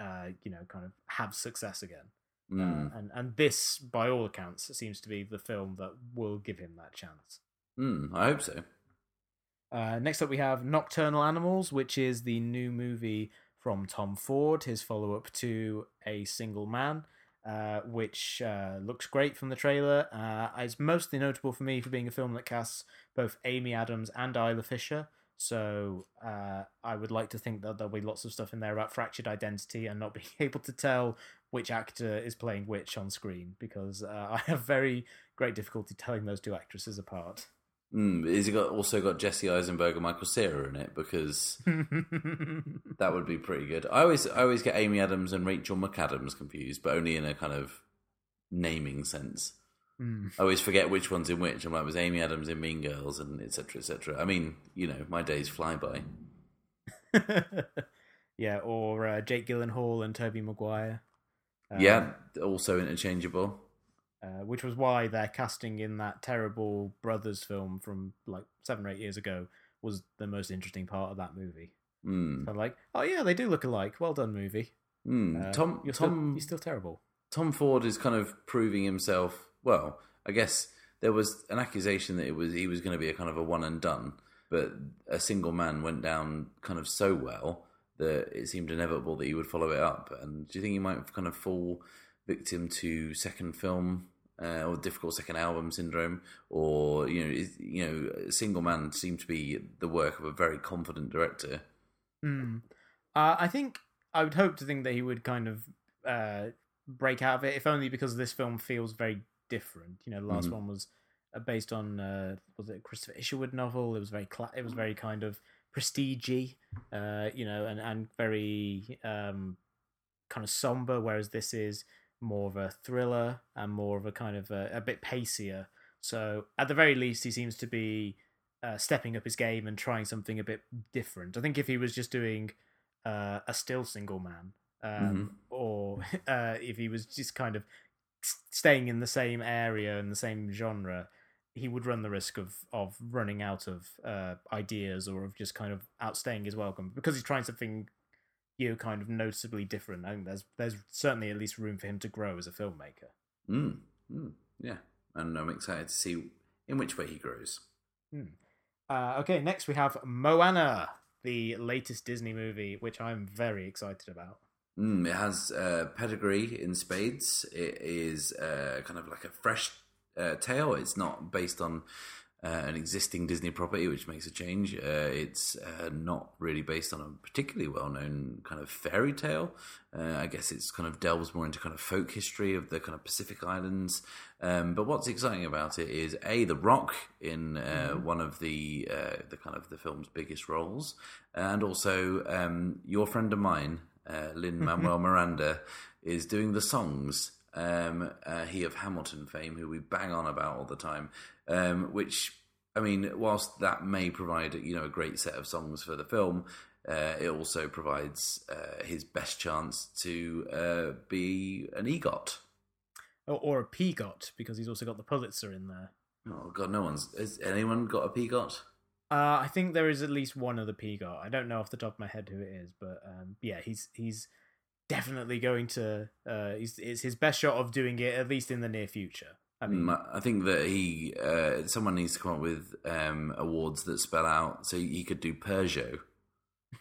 uh, you know, kind of have success again. Mm. Uh, and, and this, by all accounts, seems to be the film that will give him that chance. Mm, I hope so. Uh, next up we have Nocturnal Animals, which is the new movie from Tom Ford, his follow-up to A Single Man, uh, which uh, looks great from the trailer. Uh, it's mostly notable for me for being a film that casts both Amy Adams and Isla Fisher, so uh, I would like to think that there'll be lots of stuff in there about fractured identity and not being able to tell which actor is playing which on screen, because uh, I have very great difficulty telling those two actresses apart. Mm, is it got, also got Jesse Eisenberg and Michael Cera in it? Because that would be pretty good. I always, I always get Amy Adams and Rachel McAdams confused, but only in a kind of naming sense. Mm. I always forget which one's in which. I'm like, it was Amy Adams in Mean Girls, and et cetera, et cetera. I mean, you know, my days fly by. Yeah, or uh, Jake Gyllenhaal and Tobey Maguire. Um, yeah, also interchangeable. Uh, which was why their casting in that terrible Brothers film from like seven or eight years ago was the most interesting part of that movie. Mm. So like, oh yeah, they do look alike. Well done, movie. Mm. Uh, Tom, you're still, Tom, you're still terrible. Tom Ford is kind of proving himself. Well, I guess there was an accusation that it was he was going to be a kind of a one and done, but A Single Man went down kind of so well that it seemed inevitable that he would follow it up. And do you think he might kind of fall victim to second film uh, or difficult second album syndrome? Or, you know, is, you know, Single Man seemed to be the work of a very confident director. Mm. Uh, I think I would hope to think that he would kind of uh, break out of it, if only because this film feels very different. You know, the last mm-hmm. one was based on uh, was it a Christopher Isherwood novel? It was very cla- it was very kind of prestige-y, uh, you know, and and very um, kind of somber. Whereas this is more of a thriller and more of a kind of a, a bit pacier. So at the very least, he seems to be uh, stepping up his game and trying something a bit different. I think if he was just doing uh, a still Single Man, um, mm-hmm. or uh, if he was just kind of staying in the same area and the same genre, he would run the risk of of running out of uh, ideas or of just kind of outstaying his welcome, because he's trying something, you know, kind of noticeably different. I think there's there's certainly at least room for him to grow as a filmmaker. Mm. Mm. Yeah, and I'm excited to see in which way he grows. Mm. Uh, okay, next we have Moana, the latest Disney movie, which I'm very excited about. Mm, it has uh, pedigree in spades. It is uh, kind of like a fresh Uh, tale. It's not based on uh, an existing Disney property, which makes a change. Uh, it's uh, not really based on a particularly well-known kind of fairy tale. Uh, I guess it's kind of delves more into kind of folk history of the kind of Pacific Islands. Um, but what's exciting about it is a The Rock in uh, mm-hmm. one of the uh, the kind of the film's biggest roles, and also um, your friend of mine, uh, Lin-Manuel Miranda, is doing the songs. Um, uh, he of Hamilton fame, who we bang on about all the time, um, which, I mean, whilst that may provide, you know, a great set of songs for the film, uh, it also provides uh, his best chance to uh, be an EGOT. Or, or a P GOT, because he's also got the Pulitzer in there. Oh, God, no one's... Has anyone got a P GOT? Uh, I think there is at least one other P GOT. I don't know off the top of my head who it is, but um, yeah, he's he's... definitely going to uh it's, it's his best shot of doing it, at least in the near future. I mean, I think that he uh someone needs to come up with um awards that spell out, so he could do Peugeot.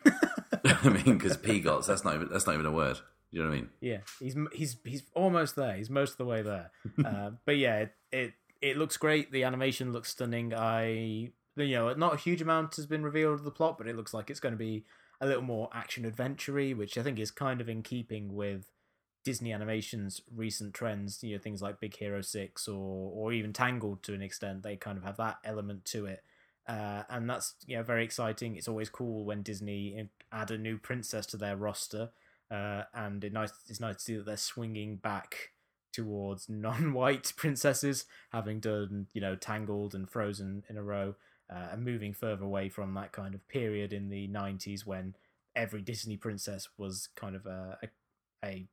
I mean, because P GOTs, that's not even, that's not even a word. You know what I mean? Yeah, he's he's he's almost there. He's most of the way there. uh but yeah, it, it it looks great. The animation looks stunning. I you know, not a huge amount has been revealed of the plot, but it looks like it's going to be a little more action-adventure-y, which I think is kind of in keeping with Disney Animation's recent trends. You know, things like Big Hero six or or even Tangled to an extent. They kind of have that element to it, uh, and that's, you know, very exciting. It's always cool when Disney add a new princess to their roster, uh, and it nice it's nice to see that they're swinging back towards non-white princesses, having done, you know, Tangled and Frozen in a row. Uh, and moving further away from that kind of period in the nineties when every Disney princess was kind of a a, a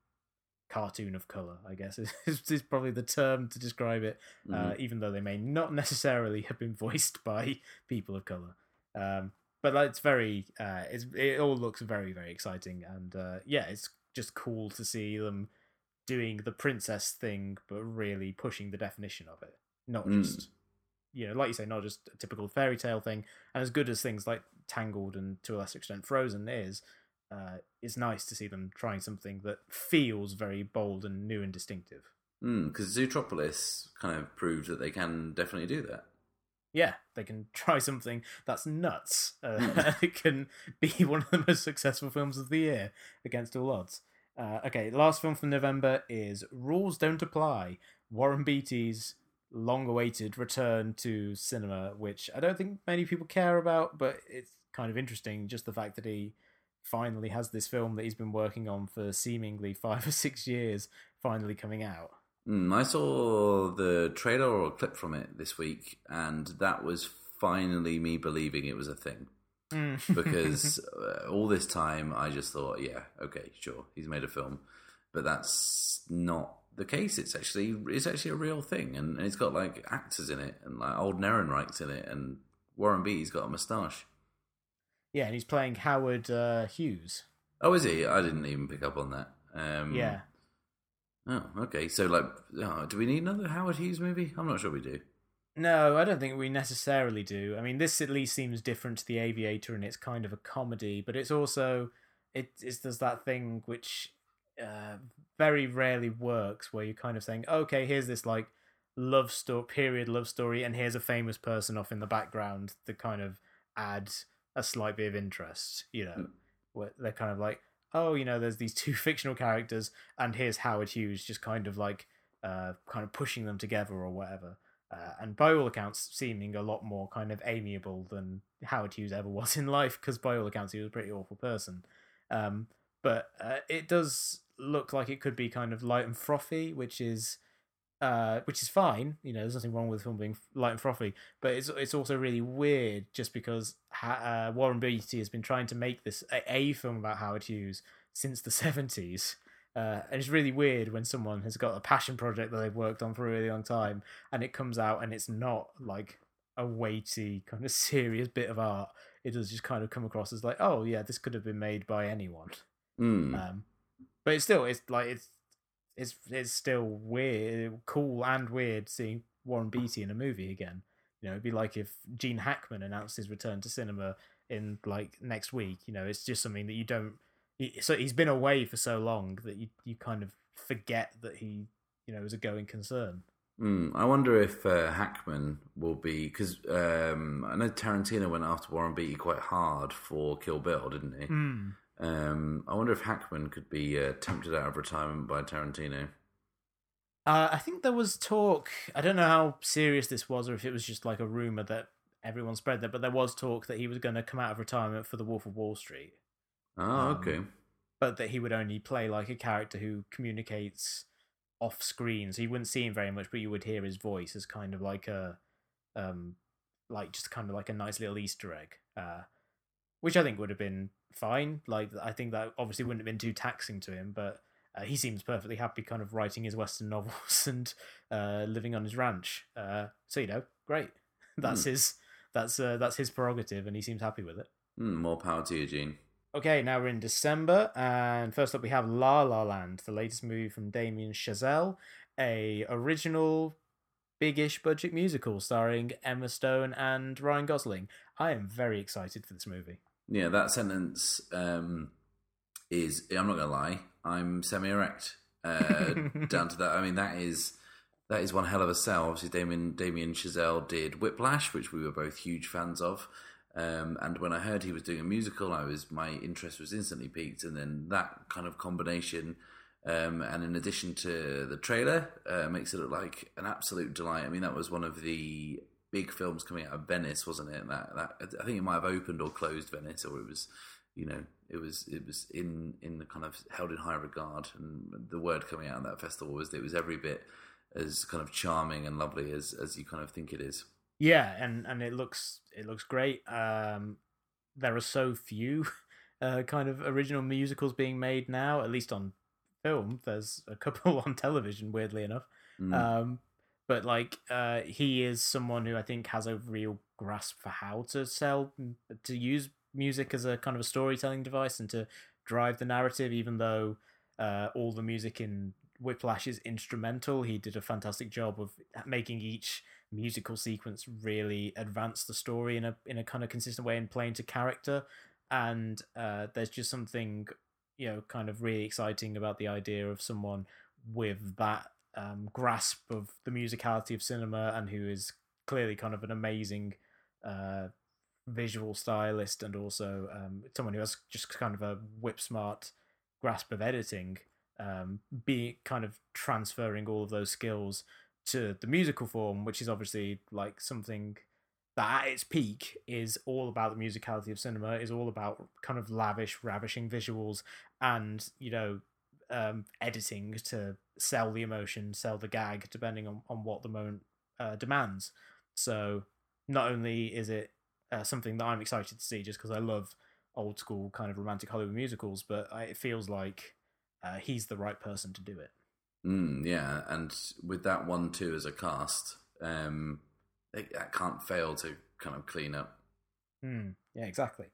cartoon of colour, I guess is, is probably the term to describe it, uh, mm-hmm. even though they may not necessarily have been voiced by people of colour. Um, but it's very, uh, it's, it all looks very, very exciting. And uh, yeah, it's just cool to see them doing the princess thing, but really pushing the definition of it, not mm. just... You know, like you say, not just a typical fairy tale thing. And as good as things like Tangled and, to a lesser extent, Frozen is, uh, it's nice to see them trying something that feels very bold and new and distinctive. Because mm, Zootropolis kind of proved that they can definitely do that. Yeah, they can try something that's nuts. Uh, it can be one of the most successful films of the year, against all odds. Uh, okay, last film from November is Rules Don't Apply, Warren Beatty's long-awaited return to cinema, which I don't think many people care about, but it's kind of interesting, just the fact that he finally has this film that he's been working on for seemingly five or six years finally coming out. Mm, I saw the trailer or a clip from it this week, and that was finally me believing it was a thing. mm. because uh, all this time I just thought, yeah, okay, sure, he's made a film, but that's not the case. It's actually it's actually a real thing, and, and it's got like actors in it, and like old Ehrenreich's in it, and Warren Beatty's got a moustache. Yeah, and he's playing Howard uh, Hughes. Oh, is he? I didn't even pick up on that. Um, yeah. Oh, okay. So, like, oh, do we need another Howard Hughes movie? I'm not sure we do. No, I don't think we necessarily do. I mean, this at least seems different to The Aviator, and it's kind of a comedy, but it's also it is there's that thing which uh, very rarely works, where you're kind of saying, okay, here's this like love story, period love story, and here's a famous person off in the background that kind of adds a slight bit of interest. You know, where they're kind of like, oh, you know, there's these two fictional characters, and here's Howard Hughes just kind of like uh, kind of pushing them together or whatever. Uh, and by all accounts, seeming a lot more kind of amiable than Howard Hughes ever was in life, because by all accounts, he was a pretty awful person. Um, but uh, it does look like it could be kind of light and frothy, which is uh, which is fine. You know, there's nothing wrong with the film being light and frothy, but it's it's also really weird just because ha- uh, Warren Beatty has been trying to make this a, a film about Howard Hughes since the seventies. Uh, and it's really weird when someone has got a passion project that they've worked on for a really long time, and it comes out and it's not like a weighty kind of serious bit of art. It does just kind of come across as like, oh yeah, this could have been made by anyone. Mm. Um, but it's still, it's like it's it's it's still weird, cool and weird seeing Warren Beatty in a movie again. You know, it'd be like if Gene Hackman announced his return to cinema in like next week. You know, it's just something that you don't. So he's been away for so long that you, you kind of forget that he, you know, is a going concern. Mm, I wonder if uh, Hackman will be, because um, I know Tarantino went after Warren Beatty quite hard for Kill Bill, didn't he? Mm. Um, I wonder if Hackman could be uh, tempted out of retirement by Tarantino. Uh, I think there was talk, I don't know how serious this was or if it was just like a rumour that everyone spread that, but there was talk that he was going to come out of retirement for The Wolf of Wall Street. Oh, okay. Um, but that he would only play like a character who communicates off screen, so you wouldn't see him very much, but you would hear his voice as kind of like a, um, like just kind of like a nice little Easter egg, uh, which I think would have been fine. Like I think that obviously wouldn't have been too taxing to him, but uh, he seems perfectly happy, kind of writing his Western novels and uh, living on his ranch. Uh, so you know, great. That's mm. his. That's uh, that's his prerogative, and he seems happy with it. Mm, more power to you, Gene. Okay, now we're in December, and first up we have La La Land, the latest movie from Damien Chazelle, a original, big-ish budget musical starring Emma Stone and Ryan Gosling. I am very excited for this movie. Yeah, that sentence um, is, I'm not going to lie, I'm semi-erect uh, down to that. I mean, that is that is one hell of a sell. Obviously, Damien, Damien Chazelle did Whiplash, which we were both huge fans of. Um, and when I heard he was doing a musical, I was my interest was instantly piqued. And then that kind of combination, um, and in addition to the trailer, uh, makes it look like an absolute delight. I mean, that was one of the big films coming out of Venice, wasn't it? That, that I think it might have opened or closed Venice, or it was, you know, it was it was in in the kind of held in high regard. And the word coming out of that festival was that it was every bit as kind of charming and lovely as as you kind of think it is. Yeah, and, and it looks it looks great. Um, there are so few uh, kind of original musicals being made now, at least on film. There's a couple on television, weirdly enough. Mm. Um, but like uh, he is someone who I think has a real grasp for how to sell, to use music as a kind of a storytelling device and to drive the narrative, even though uh, all the music in Whiplash is instrumental. He did a fantastic job of making each musical sequence really advance the story in a in a kind of consistent way and play into character. And uh, there's just something, you know, kind of really exciting about the idea of someone with that um, grasp of the musicality of cinema, and who is clearly kind of an amazing uh, visual stylist, and also um, someone who has just kind of a whip smart grasp of editing, um, be kind of transferring all of those skills to the musical form, which is obviously like something that at its peak is all about the musicality of cinema, is all about kind of lavish, ravishing visuals and, you know, um, editing to sell the emotion, sell the gag, depending on, on what the moment uh, demands. So not only is it uh, something that I'm excited to see just because I love old school kind of romantic Hollywood musicals, but I, it feels like uh, he's the right person to do it. Mm, yeah, and with that one too as a cast, um, that can't fail to kind of clean up. Mm, yeah, exactly.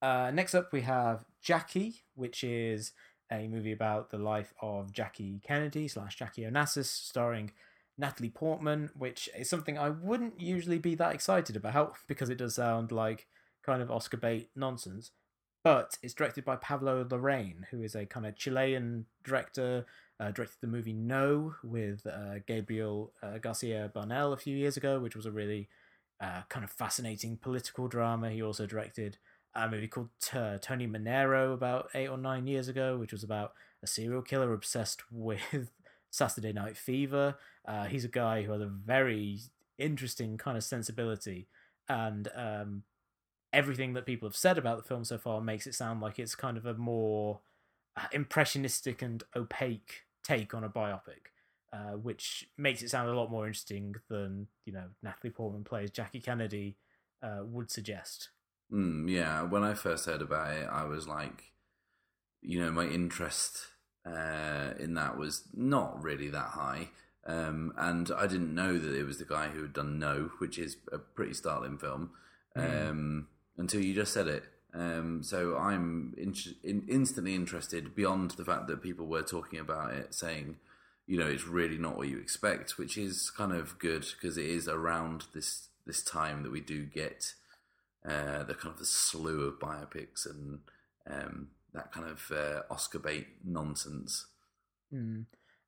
Uh, next up we have Jackie, which is a movie about the life of Jackie Kennedy slash Jackie Onassis, starring Natalie Portman, which is something I wouldn't usually be that excited about because it does sound like kind of Oscar bait nonsense. But it's directed by Pablo Larraín, who is a kind of Chilean director. Uh, directed the movie No with uh, Gabriel uh, Garcia Bernal a few years ago, which was a really uh, kind of fascinating political drama. He also directed a movie called uh, Tony Manero about eight or nine years ago, which was about a serial killer obsessed with Saturday Night Fever. Uh, he's a guy who has a very interesting kind of sensibility, and um, everything that people have said about the film so far makes it sound like it's kind of a more impressionistic and opaque take on a biopic, uh, which makes it sound a lot more interesting than, you know, Natalie Portman plays Jackie Kennedy uh, would suggest. Mm, yeah, when I first heard about it, I was like, you know, my interest uh, in that was not really that high, um, and I didn't know that it was the guy who had done No, which is a pretty startling film, mm. um, until you just said it. Um, so I'm in, in, instantly interested beyond the fact that people were talking about it, saying, you know, it's really not what you expect, which is kind of good because it is around this this time that we do get uh, the kind of the slew of biopics and um, that kind of uh, Oscar bait nonsense. Mm.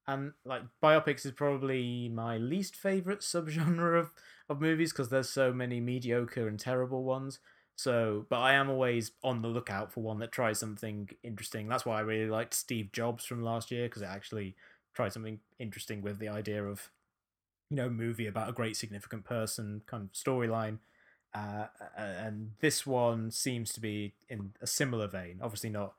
And like biopics is probably my least favourite subgenre of, of movies because there's so many mediocre and terrible ones. So, but I am always on the lookout for one that tries something interesting. That's why I really liked Steve Jobs from last year, because it actually tried something interesting with the idea of, you know, movie about a great significant person kind of storyline. Uh, and this one seems to be in a similar vein. Obviously not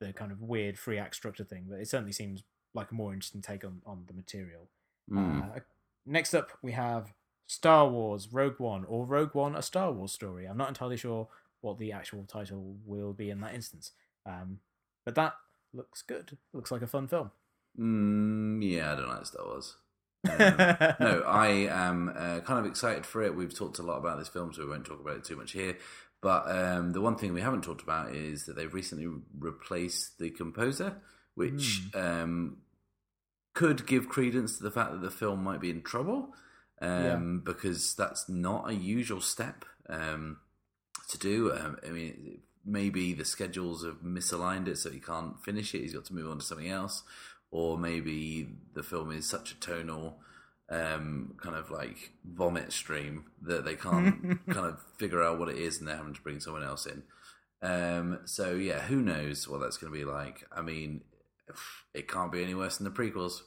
the kind of weird free act structure thing, but it certainly seems like a more interesting take on, on the material. Mm. Uh, next up, we have Star Wars Rogue One, or Rogue One, A Star Wars Story. I'm not entirely sure what the actual title will be in that instance. Um, but that looks good. Looks like a fun film. Mm, yeah, I don't like Star Wars. Um, no, I am uh, kind of excited for it. We've talked a lot about this film, so we won't talk about it too much here. But um, the one thing we haven't talked about is that they've recently replaced the composer, which mm. um, could give credence to the fact that the film might be in trouble. Um, yeah. Because that's not a usual step um, to do. Um, I mean, maybe the schedules have misaligned it, so he can't finish it. He's got to move on to something else, or maybe the film is such a tonal um, kind of like vomit stream that they can't kind of figure out what it is, and they're having to bring someone else in. Um, so yeah, who knows what that's going to be like? I mean, it can't be any worse than the prequels.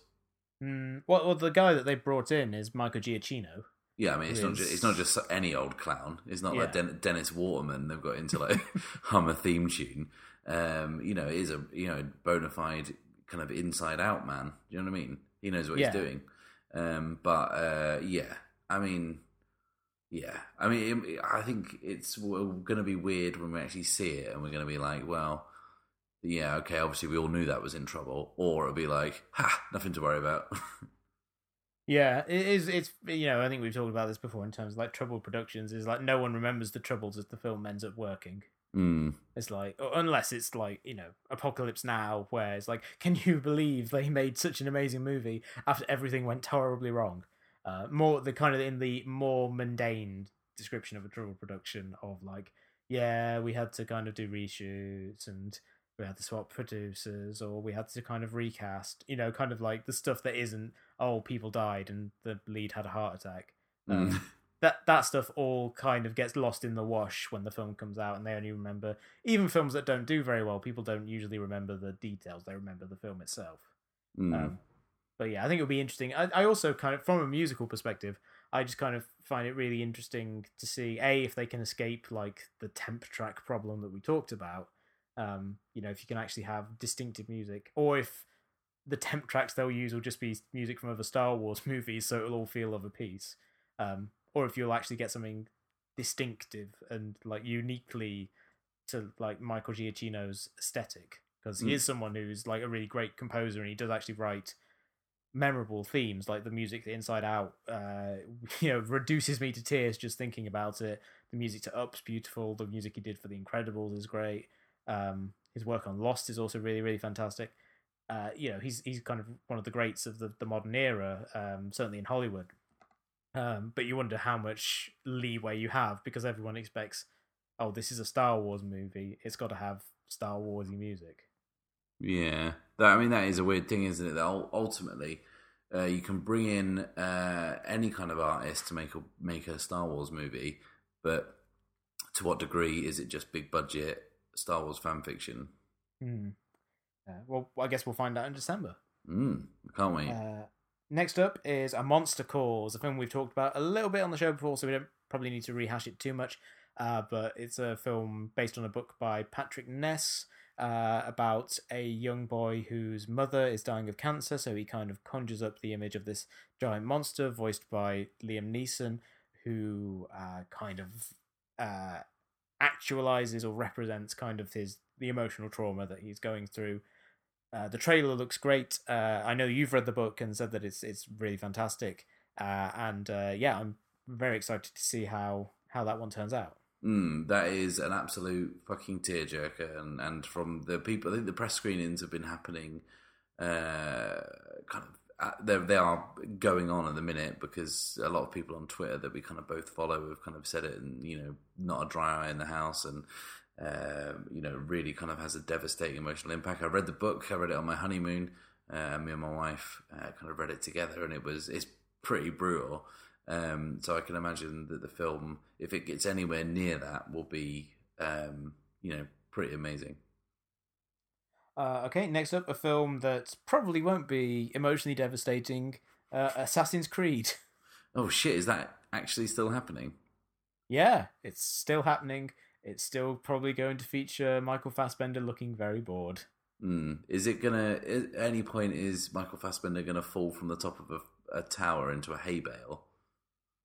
Mm, well, well, the guy that they brought in is Michael Giacchino. Yeah, I mean, it's is... not just, it's not just any old clown. It's not yeah. like Den- Dennis Waterman they've got into like hum a theme tune. Um, you know, it is a you know bona fide kind of inside out man. Do you know what I mean? He knows what yeah. he's doing. Um, but uh, yeah, I mean, yeah, I mean, it, I think it's going to be weird when we actually see it, and we're going to be like, well. Yeah, okay, obviously we all knew that was in trouble, or it'll be like, ha, nothing to worry about. Yeah, it is, it's, you know, I think we've talked about this before in terms of, like, troubled productions, is, like, no one remembers the troubles as the film ends up working. Mm. It's like, unless it's, like, you know, Apocalypse Now, where it's like, can you believe they made such an amazing movie after everything went horribly wrong? Uh, more, the kind of, in the more mundane description of a troubled production of, like, yeah, we had to kind of do reshoots, and we had to swap producers, or we had to kind of recast, you know, kind of like the stuff that isn't, oh, people died and the lead had a heart attack. Um, mm. That that stuff all kind of gets lost in the wash when the film comes out, and they only remember, even films that don't do very well, people don't usually remember the details. They remember the film itself. Mm. Um, but yeah, I think it'll be interesting. I, I also kind of, from a musical perspective, I just kind of find it really interesting to see, A, if they can escape like the temp track problem that we talked about. Um, you know, if you can actually have distinctive music, or if the temp tracks they'll use will just be music from other Star Wars movies, so it'll all feel of a piece, um, or if you'll actually get something distinctive and like uniquely to like Michael Giacchino's aesthetic, because he mm. is someone who's like a really great composer, and he does actually write memorable themes, like the music to Inside Out, uh, you know, reduces me to tears just thinking about it. The music to Up's beautiful. The music he did for The Incredibles is great. Um, his work on Lost is also really, really fantastic. Uh, you know, he's he's kind of one of the greats of the, the modern era, um, certainly in Hollywood. Um, but you wonder how much leeway you have, because everyone expects, oh, this is a Star Wars movie, it's got to have Star Warsy music. Yeah, that, I mean, that is a weird thing, isn't it? That ultimately, uh, you can bring in uh, any kind of artist to make a make a Star Wars movie, but to what degree is it just big budget Star Wars fan fiction? Hmm. Uh, well, I guess we'll find out in December. Mm, can't we? Uh, next up is A Monster Calls, a film we've talked about a little bit on the show before, so we don't probably need to rehash it too much. Uh, but it's a film based on a book by Patrick Ness uh, about a young boy whose mother is dying of cancer, so he kind of conjures up the image of this giant monster voiced by Liam Neeson, who uh, kind of uh, actualizes or represents kind of his the emotional trauma that he's going through. Uh, the trailer looks great. Uh, I know you've read the book and said that it's it's really fantastic. Uh, and uh, yeah, I'm very excited to see how, how that one turns out. Mm, that is an absolute fucking tearjerker. And, and from the people, I think the press screenings have been happening. Uh, kind of, they they are going on at the minute, because a lot of people on Twitter that we kind of both follow have kind of said it, and you know, not a dry eye in the house, and. Uh, you know, really kind of has a devastating emotional impact. I read the book, I read it on my honeymoon, uh, me and my wife uh, kind of read it together, and it was, it's pretty brutal. Um, so I can imagine that the film, if it gets anywhere near that, will be, um, you know, pretty amazing. Uh, okay, next up, a film that probably won't be emotionally devastating, uh, Assassin's Creed. Oh shit, is that actually still happening? Yeah, it's still happening. It's still probably going to feature Michael Fassbender looking very bored. Mm. Is it gonna? Is, at any point, is Michael Fassbender gonna fall from the top of a, a tower into a hay bale?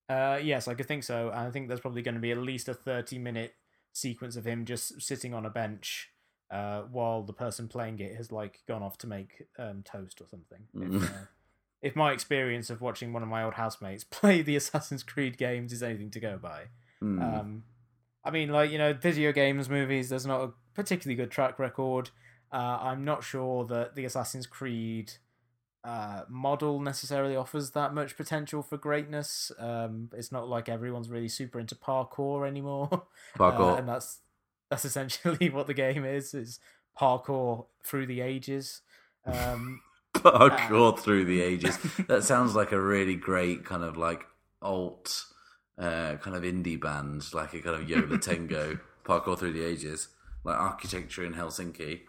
Uh, yes, I could think so. I think there's probably going to be at least a thirty-minute sequence of him just sitting on a bench, uh, while the person playing it has like gone off to make um, toast or something. Mm. If, uh, if my experience of watching one of my old housemates play the Assassin's Creed games is anything to go by. Mm. Um, I mean, like, you know, video games, movies, there's not a particularly good track record. Uh, I'm not sure that the Assassin's Creed uh, model necessarily offers that much potential for greatness. Um, it's not like everyone's really super into parkour anymore. Parkour. Uh, and that's that's essentially what the game is, is parkour through the ages. Um, parkour uh, through the ages. That sounds like a really great kind of, like, alt... Uh, kind of indie band, like a kind of Yola Tango, Parkour Through the Ages, like Architecture in Helsinki.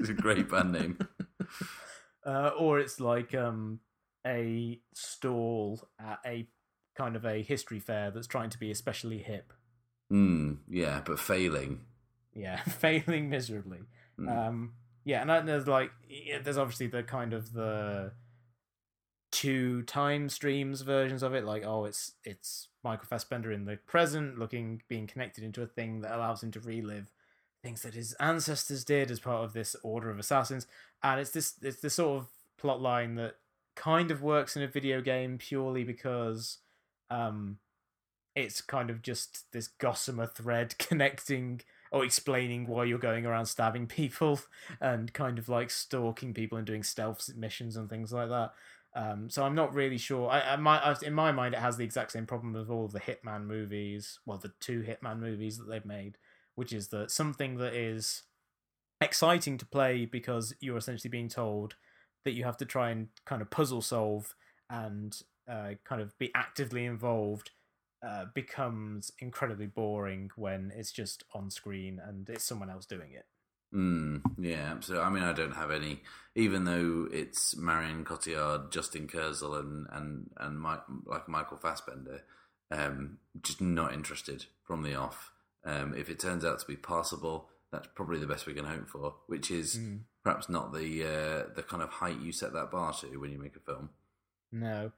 It's a great band name. Uh, or it's like um, a stall at a kind of a history fair that's trying to be especially hip. Mm, yeah, but failing. Yeah, failing miserably. Mm. Um, yeah, and I, there's like, there's obviously the kind of the... two time streams versions of it, like oh it's it's Michael Fassbender in the present looking being connected into a thing that allows him to relive things that his ancestors did as part of this order of assassins, and it's this it's this sort of plot line that kind of works in a video game purely because um it's kind of just this gossamer thread connecting or explaining why you're going around stabbing people and kind of like stalking people and doing stealth missions and things like that. Um, so I'm not really sure. I, I, my, I, in my mind, it has the exact same problem as all of the Hitman movies, well, the two Hitman movies that they've made, which is that something that is exciting to play because you're essentially being told that you have to try and kind of puzzle solve and uh, kind of be actively involved uh, becomes incredibly boring when it's just on screen and it's someone else doing it. Mm, yeah, absolutely. I mean, I don't have any, even though it's Marion Cotillard, Justin Kurzel, and and and Mike, like Michael Fassbender, um, just not interested from the off. Um, if it turns out to be passable, that's probably the best we can hope for, which is mm. perhaps not the uh, the kind of height you set that bar to when you make a film. No.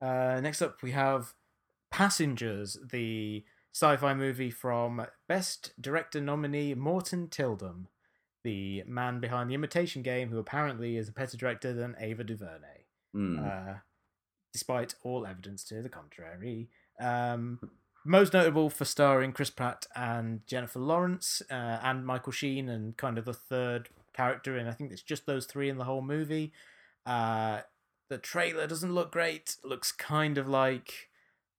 Uh, next up, we have Passengers, the sci-fi movie from Best Director nominee Morton Tilden, the man behind The Imitation Game, who apparently is a better director than Ava DuVernay, mm. uh, despite all evidence to the contrary. Um, most notable for starring Chris Pratt and Jennifer Lawrence uh, and Michael Sheen, and kind of the third character, and I think it's just those three in the whole movie. Uh, the trailer doesn't look great. It looks kind of like...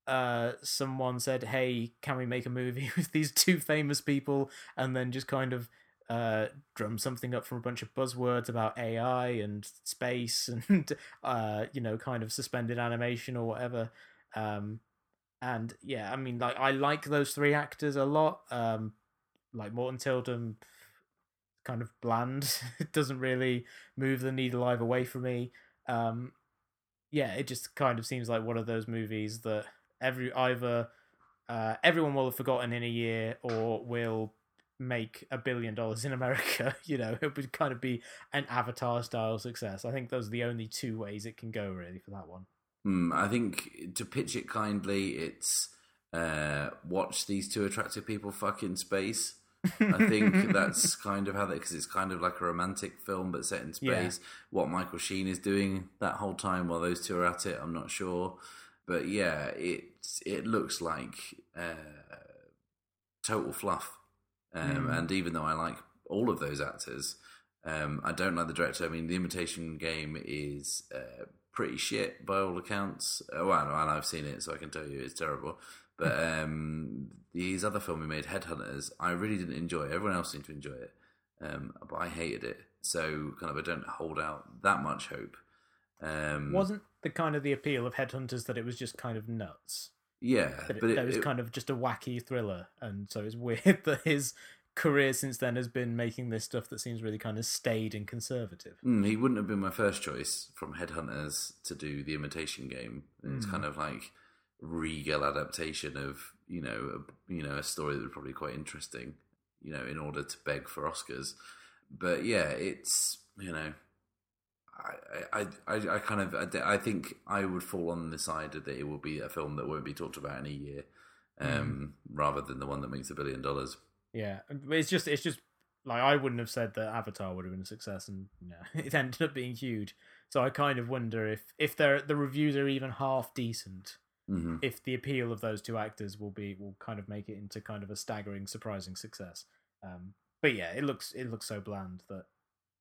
Uh, someone said, "Hey, can we make a movie with these two famous people?" And then just kind of uh, drum something up from a bunch of buzzwords about A I and space and uh, you know, kind of suspended animation or whatever. Um, and yeah, I mean, like I like those three actors a lot. Um, like Morton Tilden, kind of bland. It doesn't really move the needle either way for me. Um, yeah, it just kind of seems like one of those movies that. Every either uh, everyone will have forgotten in a year, or will make a billion dollars in America. You know, it would kind of be an Avatar-style success. I think those are the only two ways it can go, really, for that one. Mm, I think, to pitch it kindly, it's uh, watch these two attractive people fuck in space. I think that's kind of how that, because it's kind of like a romantic film but set in space. Yeah. What Michael Sheen is doing that whole time while those two are at it, I'm not sure. But yeah, it it looks like uh, total fluff. Um, mm. And even though I like all of those actors, um, I don't like the director. I mean, The Imitation Game is uh, pretty shit by all accounts. Oh, well, and I've seen it, so I can tell you it's terrible. But um, his other film he made, Headhunters, I really didn't enjoy. Everyone else seemed to enjoy it, um, but I hated it. So kind of I don't hold out that much hope. Um, Wasn't the kind of the appeal of Headhunters that it was just kind of nuts? Yeah, that it, but it, that it was it, kind of just a wacky thriller, and so it's weird that his career since then has been making this stuff that seems really kind of staid and conservative. Mm, he wouldn't have been my first choice from Headhunters to do The Imitation Game. It's mm. kind of like regal adaptation of you know a, you know a story that was probably quite interesting, you know, in order to beg for Oscars. But yeah, it's you know. I, I, I kind of I think I would fall on the side that it will be a film that won't be talked about in a year, um, mm. rather than the one that makes a billion dollars. Yeah, it's just it's just like I wouldn't have said that Avatar would have been a success, and you know, it ended up being huge. So I kind of wonder if if they're, the reviews are even half decent, mm-hmm. if the appeal of those two actors will be will kind of make it into kind of a staggering, surprising success. Um, but yeah, it looks it looks so bland that.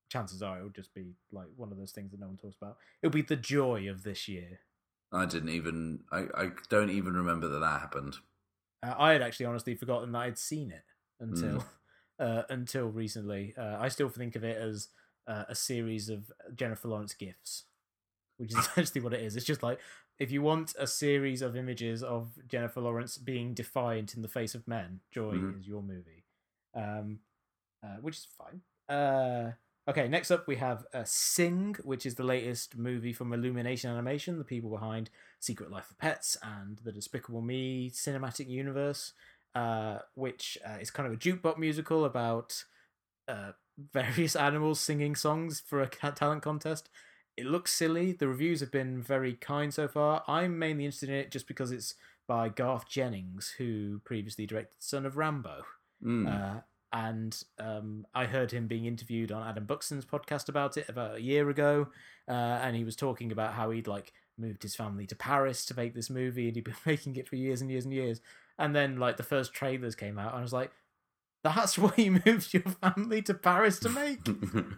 Chances are it'll just be like one of those things that no one talks about. It'll be the joy of this year. I didn't even... I, I don't even remember that that happened. Uh, I had actually honestly forgotten that I'd seen it until mm. uh, until recently. Uh, I still think of it as uh, a series of Jennifer Lawrence GIFs, which is essentially what it is. It's just like, if you want a series of images of Jennifer Lawrence being defiant in the face of men, Joy mm-hmm. is your movie. Um, uh, which is fine. Uh... Okay, next up we have uh, Sing, which is the latest movie from Illumination Animation, the people behind Secret Life of Pets and the Despicable Me cinematic universe, uh, which uh, is kind of a jukebox musical about uh, various animals singing songs for a talent contest. It looks silly. The reviews have been very kind so far. I'm mainly interested in it just because it's by Garth Jennings, who previously directed Son of Rambo. Mm. Uh, And um, I heard him being interviewed on Adam Buxton's podcast about it about a year ago. Uh, and he was talking about how he'd like moved his family to Paris to make this movie, and he'd been making it for years and years and years. And then like the first trailers came out, and I was like, that's why you moved your family to Paris to make?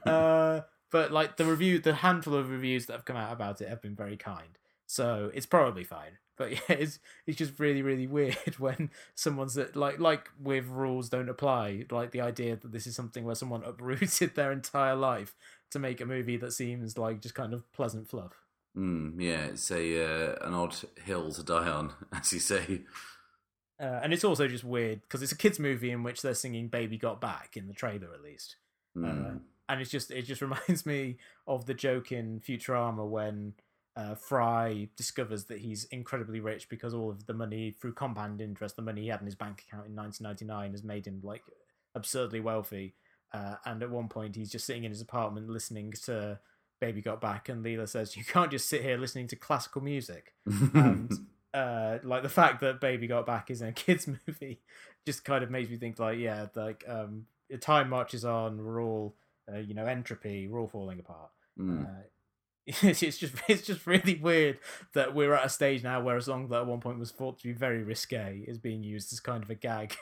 uh, but like the review, the handful of reviews that have come out about it have been very kind. So it's probably fine. But yeah, it's it's just really, really weird when someone's that like like with Rules Don't Apply, like the idea that this is something where someone uprooted their entire life to make a movie that seems like just kind of pleasant fluff. Mm, yeah, it's a uh, an odd hill to die on, as you say. Uh, and it's also just weird because it's a kids' movie in which they're singing "Baby Got Back" in the trailer, at least. Mm. Uh, and it's just it just reminds me of the joke in Futurama when. Uh, Fry discovers that he's incredibly rich because all of the money through compound interest, the money he had in his bank account in nineteen ninety-nine has made him like absurdly wealthy. Uh, and at one point he's just sitting in his apartment listening to Baby Got Back, and Leela says, "You can't just sit here listening to classical music." And uh, uh, like the fact that Baby Got Back is in a kids movie just kind of makes me think like, yeah, like um, time marches on. We're all, uh, you know, entropy. We're all falling apart. Mm. Uh, it's just it's just really weird that we're at a stage now where a song that at one point was thought to be very risque is being used as kind of a gag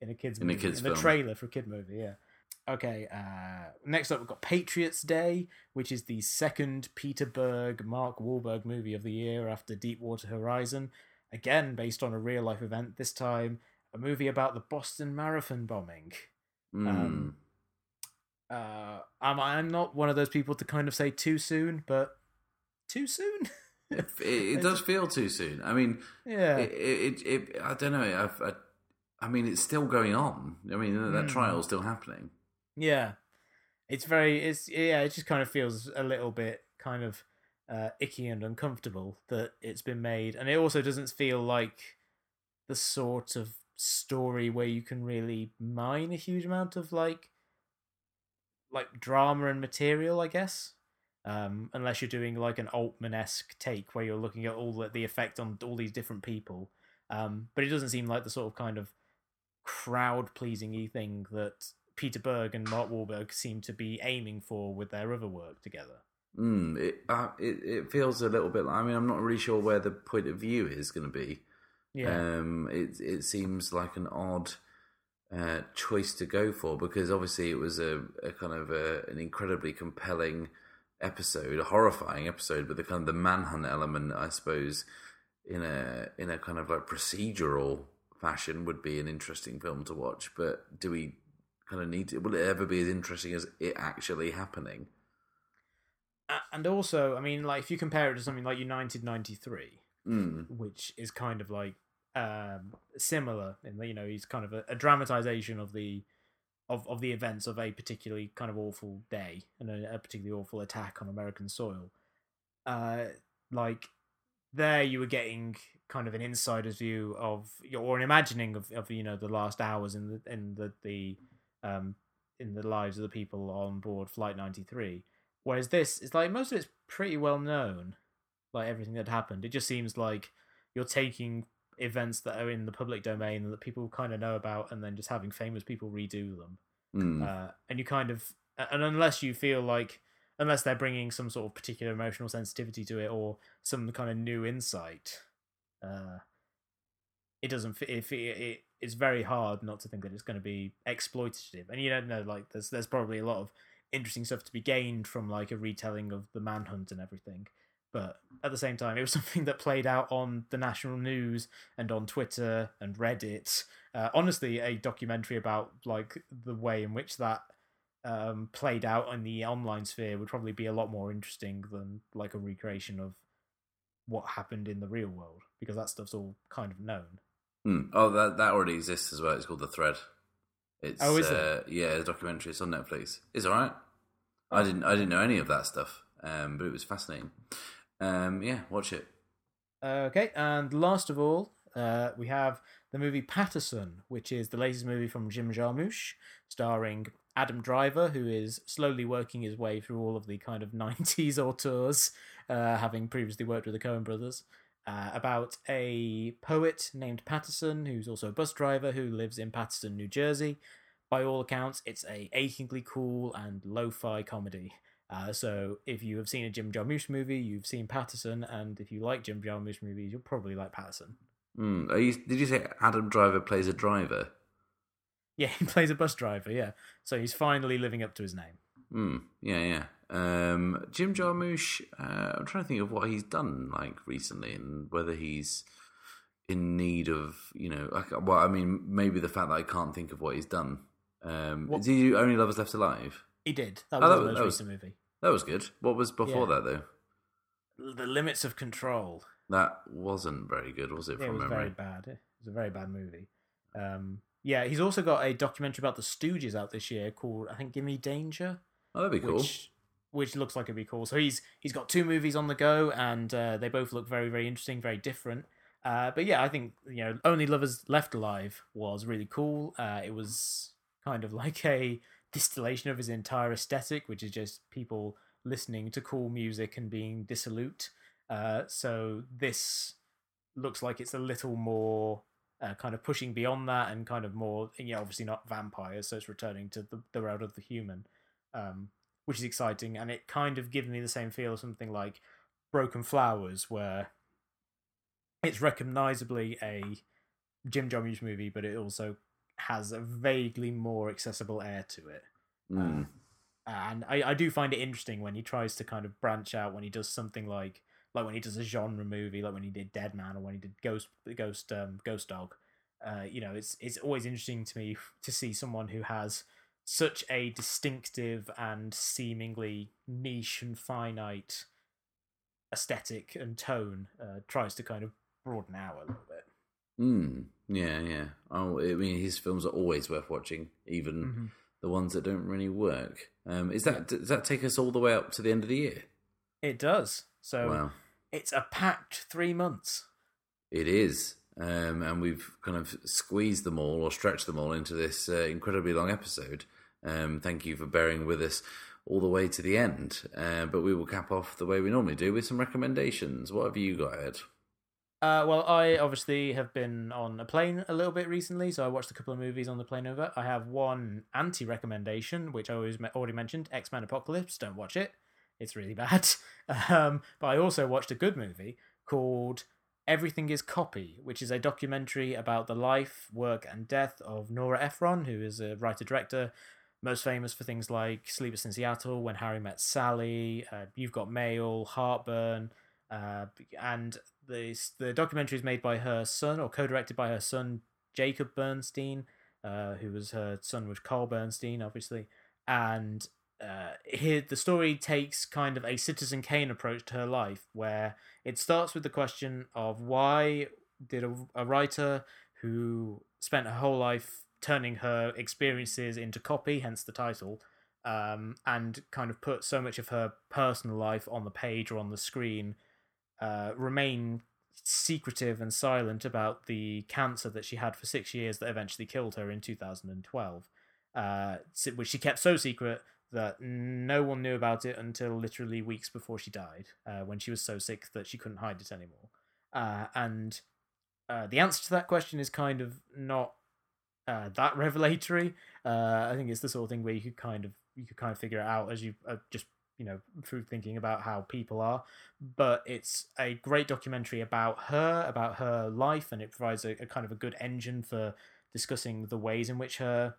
in a kids in movie, a kids in film. A trailer for a kid movie. Yeah. Okay. Uh, next up, we've got Patriots Day, which is the second Peter Berg, Mark Wahlberg movie of the year after Deepwater Horizon. Again, based on a real life event. This time, a movie about the Boston Marathon bombing. Mm. Um, Uh, I'm I'm not one of those people to kind of say too soon, but too soon. it, it, it does feel too soon. I mean, yeah, it it, it, it I don't know. I've, I I mean, it's still going on. I mean, that mm. trial's still happening. Yeah, it's very it's yeah. It just kind of feels a little bit kind of uh, icky and uncomfortable that it's been made, and it also doesn't feel like the sort of story where you can really mine a huge amount of like. like drama and material, I guess, um, unless you're doing like an Altman-esque take where you're looking at all the, the effect on all these different people. Um, but it doesn't seem like the sort of kind of crowd-pleasing-y thing that Peter Berg and Mark Wahlberg seem to be aiming for with their other work together. Mm, it, uh, it it feels a little bit like, I mean, I'm not really sure where the point of view is going to be. Yeah. Um, it, it seems like an odd... Uh, choice to go for, because obviously it was a, a kind of a, an incredibly compelling episode, a horrifying episode, but the kind of the manhunt element, I suppose, in a in a kind of like procedural fashion would be an interesting film to watch. But do we kind of need to? Will it ever be as interesting as it actually happening? And also, I mean, like if you compare it to something like United ninety-three, mm. which is kind of like. Um, similar, and you know, he's kind of a, a dramatization of the of, of the events of a particularly kind of awful day and a, a particularly awful attack on American soil. Uh, like there, you were getting kind of an insider's view of, or an imagining of, of you know, the last hours in the in the, the um in the lives of the people on board Flight ninety-three. Whereas this, it's like most of it's pretty well known, like everything that happened. It just seems like you're taking events that are in the public domain that people kind of know about and then just having famous people redo them. Mm. Uh, and you kind of, and unless you feel like, unless they're bringing some sort of particular emotional sensitivity to it or some kind of new insight, uh, it doesn't, it, it, it, it's very hard not to think that it's going to be exploitative. And you don't know, like there's, there's probably a lot of interesting stuff to be gained from like a retelling of the manhunt and everything. But at the same time, it was something that played out on the national news and on Twitter and Reddit. Uh, honestly, a documentary about like the way in which that um, played out in the online sphere would probably be a lot more interesting than like a recreation of what happened in the real world, because that stuff's all kind of known. Mm. Oh, that that already exists as well. It's called The Thread. It's, oh, is uh, it? Yeah, a documentary. It's on Netflix. It's all right. I didn't I didn't know any of that stuff, um, but it was fascinating. Um, yeah, watch it. Okay, and last of all, uh, we have the movie Patterson, which is the latest movie from Jim Jarmusch, starring Adam Driver, who is slowly working his way through all of the kind of nineties auteurs, uh, having previously worked with the Coen brothers, uh, about a poet named Patterson, who's also a bus driver, who lives in Patterson, New Jersey. By all accounts, it's a achingly cool and lo-fi comedy. Uh, so if you have seen a Jim Jarmusch movie, you've seen Patterson, and if you like Jim Jarmusch movies, you'll probably like Patterson. Mm. Are you, did you say Adam Driver plays a driver? Yeah, he plays a bus driver, yeah. So he's finally living up to his name. Mm. Yeah, yeah. Um, Jim Jarmusch, uh, I'm trying to think of what he's done like recently and whether he's in need of, you know, like, well, I mean, maybe the fact that I can't think of what he's done. Um, what? Did you Only Love Us Left Alive? He did. That was oh, that, the most that recent was, movie. That was good. What was before yeah. that, though? The Limits of Control. That wasn't very good, was it, from memory? It was memory? very bad. It was a very bad movie. Um, yeah, he's also got a documentary about the Stooges out this year called, I think, Gimme Danger. Oh, that'd be cool. Which, which looks like it'd be cool. So he's he's got two movies on the go, and uh, they both look very, very interesting, very different. Uh, but yeah, I think, you know, Only Lovers Left Alive was really cool. Uh, it was kind of like a distillation of his entire aesthetic, which is just people listening to cool music and being dissolute. Uh, so this looks like it's a little more uh, kind of pushing beyond that and kind of more, yeah, obviously not vampires, so it's returning to the, the world of the human, um, which is exciting. And it kind of gives me the same feel of something like Broken Flowers, where it's recognisably a Jim Jarmusch movie, but it also has a vaguely more accessible air to it. Mm. Uh, and I, I do find it interesting when he tries to kind of branch out, when he does something like, like when he does a genre movie, like when he did Dead Man or when he did Ghost Ghost um, Ghost Dog. Uh, you know, it's it's always interesting to me to see someone who has such a distinctive and seemingly niche and finite aesthetic and tone uh, tries to kind of broaden out a little bit. Mm, yeah, yeah. Oh, I mean, his films are always worth watching, even mm-hmm. the ones that don't really work. Um, is that does that take us all the way up to the end of the year? It does. So wow. It's a packed three months. It is, um, and we've kind of squeezed them all or stretched them all into this uh, incredibly long episode. Um, thank you for bearing with us all the way to the end. Uh, but we will cap off the way we normally do with some recommendations. What have you got, Ed? Uh, well, I obviously have been on a plane a little bit recently, so I watched a couple of movies on the plane over. I have one anti-recommendation, which I always already mentioned, X-Men Apocalypse. Don't watch it. It's really bad. Um, but I also watched a good movie called Everything is Copy, which is a documentary about the life, work, and death of Nora Ephron, who is a writer-director, most famous for things like Sleepless in Seattle, When Harry Met Sally, uh, You've Got Mail, Heartburn, uh, and... This, the documentary is made by her son, or co-directed by her son, Jacob Bernstein, uh, who was her son was Carl Bernstein, obviously. And uh, here, the story takes kind of a Citizen Kane approach to her life, where it starts with the question of why did a, a writer who spent her whole life turning her experiences into copy, hence the title, um, and kind of put so much of her personal life on the page or on the screen, Uh, remain secretive and silent about the cancer that she had for six years that eventually killed her in two thousand twelve, uh, which she kept so secret that no one knew about it until literally weeks before she died, uh, when she was so sick that she couldn't hide it anymore. Uh, and uh, the answer to that question is kind of not uh, that revelatory. Uh, I think it's the sort of thing where you could kind of you could kind of figure it out as you uh, just. you know, through thinking about how people are. But it's a great documentary about her, about her life, and it provides a, a kind of a good engine for discussing the ways in which her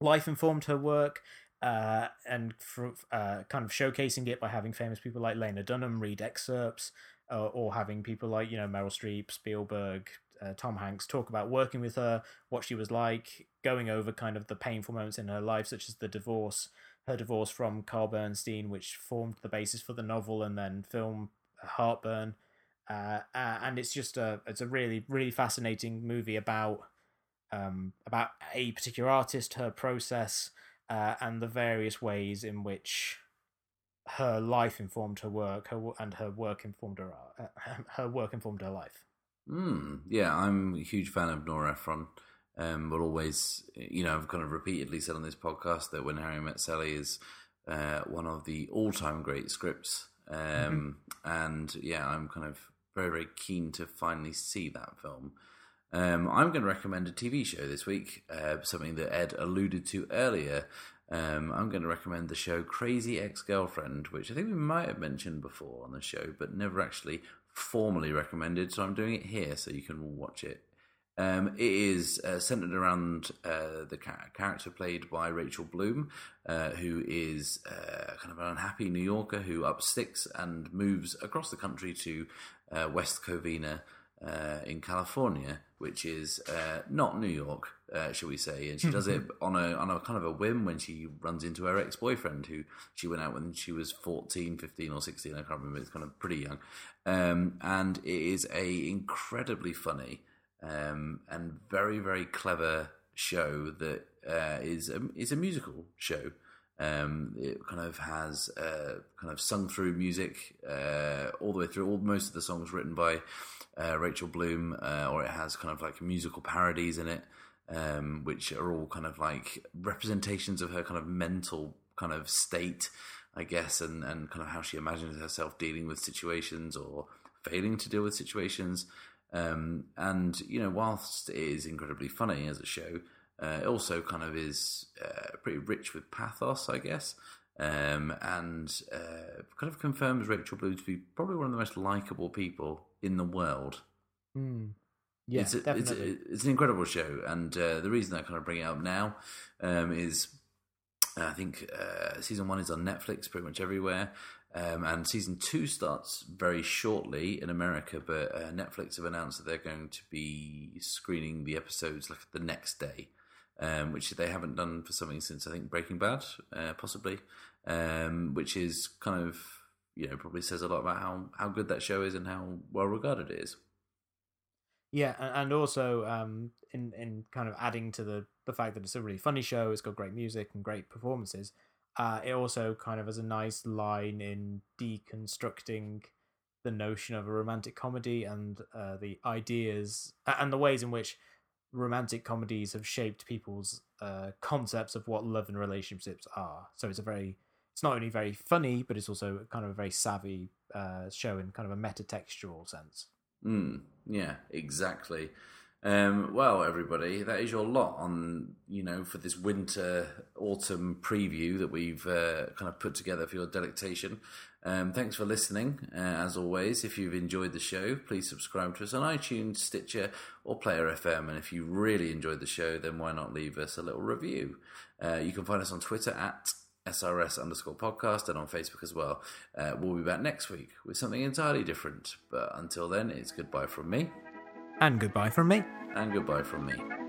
life informed her work, uh, and for, uh, kind of showcasing it by having famous people like Lena Dunham read excerpts, uh, or having people like, you know, Meryl Streep, Spielberg, uh, Tom Hanks talk about working with her, what she was like, going over kind of the painful moments in her life, such as the divorce, her divorce from Carl Bernstein, which formed the basis for the novel and then film Heartburn. Uh, uh, and it's just a, it's a really, really fascinating movie about, um, about a particular artist, her process, uh, and the various ways in which her life informed her work, her, and her work informed her, uh, her work informed her life. Mm, yeah. I'm a huge fan of Nora Ephron. Um, but always, you know, I've kind of repeatedly said on this podcast that When Harry Met Sally is uh, one of the all-time great scripts. Um, mm-hmm. And, yeah, I'm kind of very, very keen to finally see that film. Um, I'm going to recommend a T V show this week, uh, something that Ed alluded to earlier. Um, I'm going to recommend the show Crazy Ex-Girlfriend, which I think we might have mentioned before on the show, but never actually formally recommended. So I'm doing it here so you can watch it. Um, it is uh, centered around uh, the ca- character played by Rachel Bloom, uh, who is uh, kind of an unhappy New Yorker who up sticks and moves across the country to uh, West Covina uh, in California, which is uh, not New York, uh, shall we say. And she does it on a on a kind of a whim when she runs into her ex-boyfriend, who she went out when she was fourteen, fifteen, or sixteen. I can't remember. It's kind of pretty young. Um, and it is a incredibly funny Um, and very, very clever show that uh, is a, is a musical show. Um, it kind of has uh, kind of sung through music uh, all the way through. All most of the songs written by uh, Rachel Bloom, uh, or it has kind of like musical parodies in it, um, which are all kind of like representations of her kind of mental kind of state, I guess, and, and kind of how she imagines herself dealing with situations or failing to deal with situations. Um, and, you know, whilst it is incredibly funny as a show, uh, it also kind of is uh, pretty rich with pathos, I guess, um, and uh, kind of confirms Rachel Bloom to be probably one of the most likeable people in the world. Mm. Yeah, it's a, definitely. It's, a, it's an incredible show, and uh, the reason I kind of bring it up now um, is I think uh, season one is on Netflix pretty much everywhere, um, and season two starts very shortly in America, but uh, Netflix have announced that they're going to be screening the episodes like the next day, um, which they haven't done for something since, I think, Breaking Bad, uh, possibly, um, which is kind of, you know, probably says a lot about how, how good that show is and how well regarded it is. Yeah, and also um, in in kind of adding to the, the fact that it's a really funny show, it's got great music and great performances, uh, it also kind of has a nice line in deconstructing the notion of a romantic comedy and uh, the ideas and the ways in which romantic comedies have shaped people's uh, concepts of what love and relationships are. So it's a very, it's not only very funny, but it's also kind of a very savvy uh, show in kind of a metatextual sense. Mm, yeah, exactly. Um, well, everybody, that is your lot on, you know, for this winter autumn preview that we've uh, kind of put together for your delectation. Um, thanks for listening. Uh, as always, if you've enjoyed the show, please subscribe to us on iTunes, Stitcher, or Player F M. And if you really enjoyed the show, then why not leave us a little review? Uh, you can find us on Twitter at S R S underscore podcast and on Facebook as well. Uh, we'll be back next week with something entirely different. But until then, it's goodbye from me. And goodbye from me. And goodbye from me.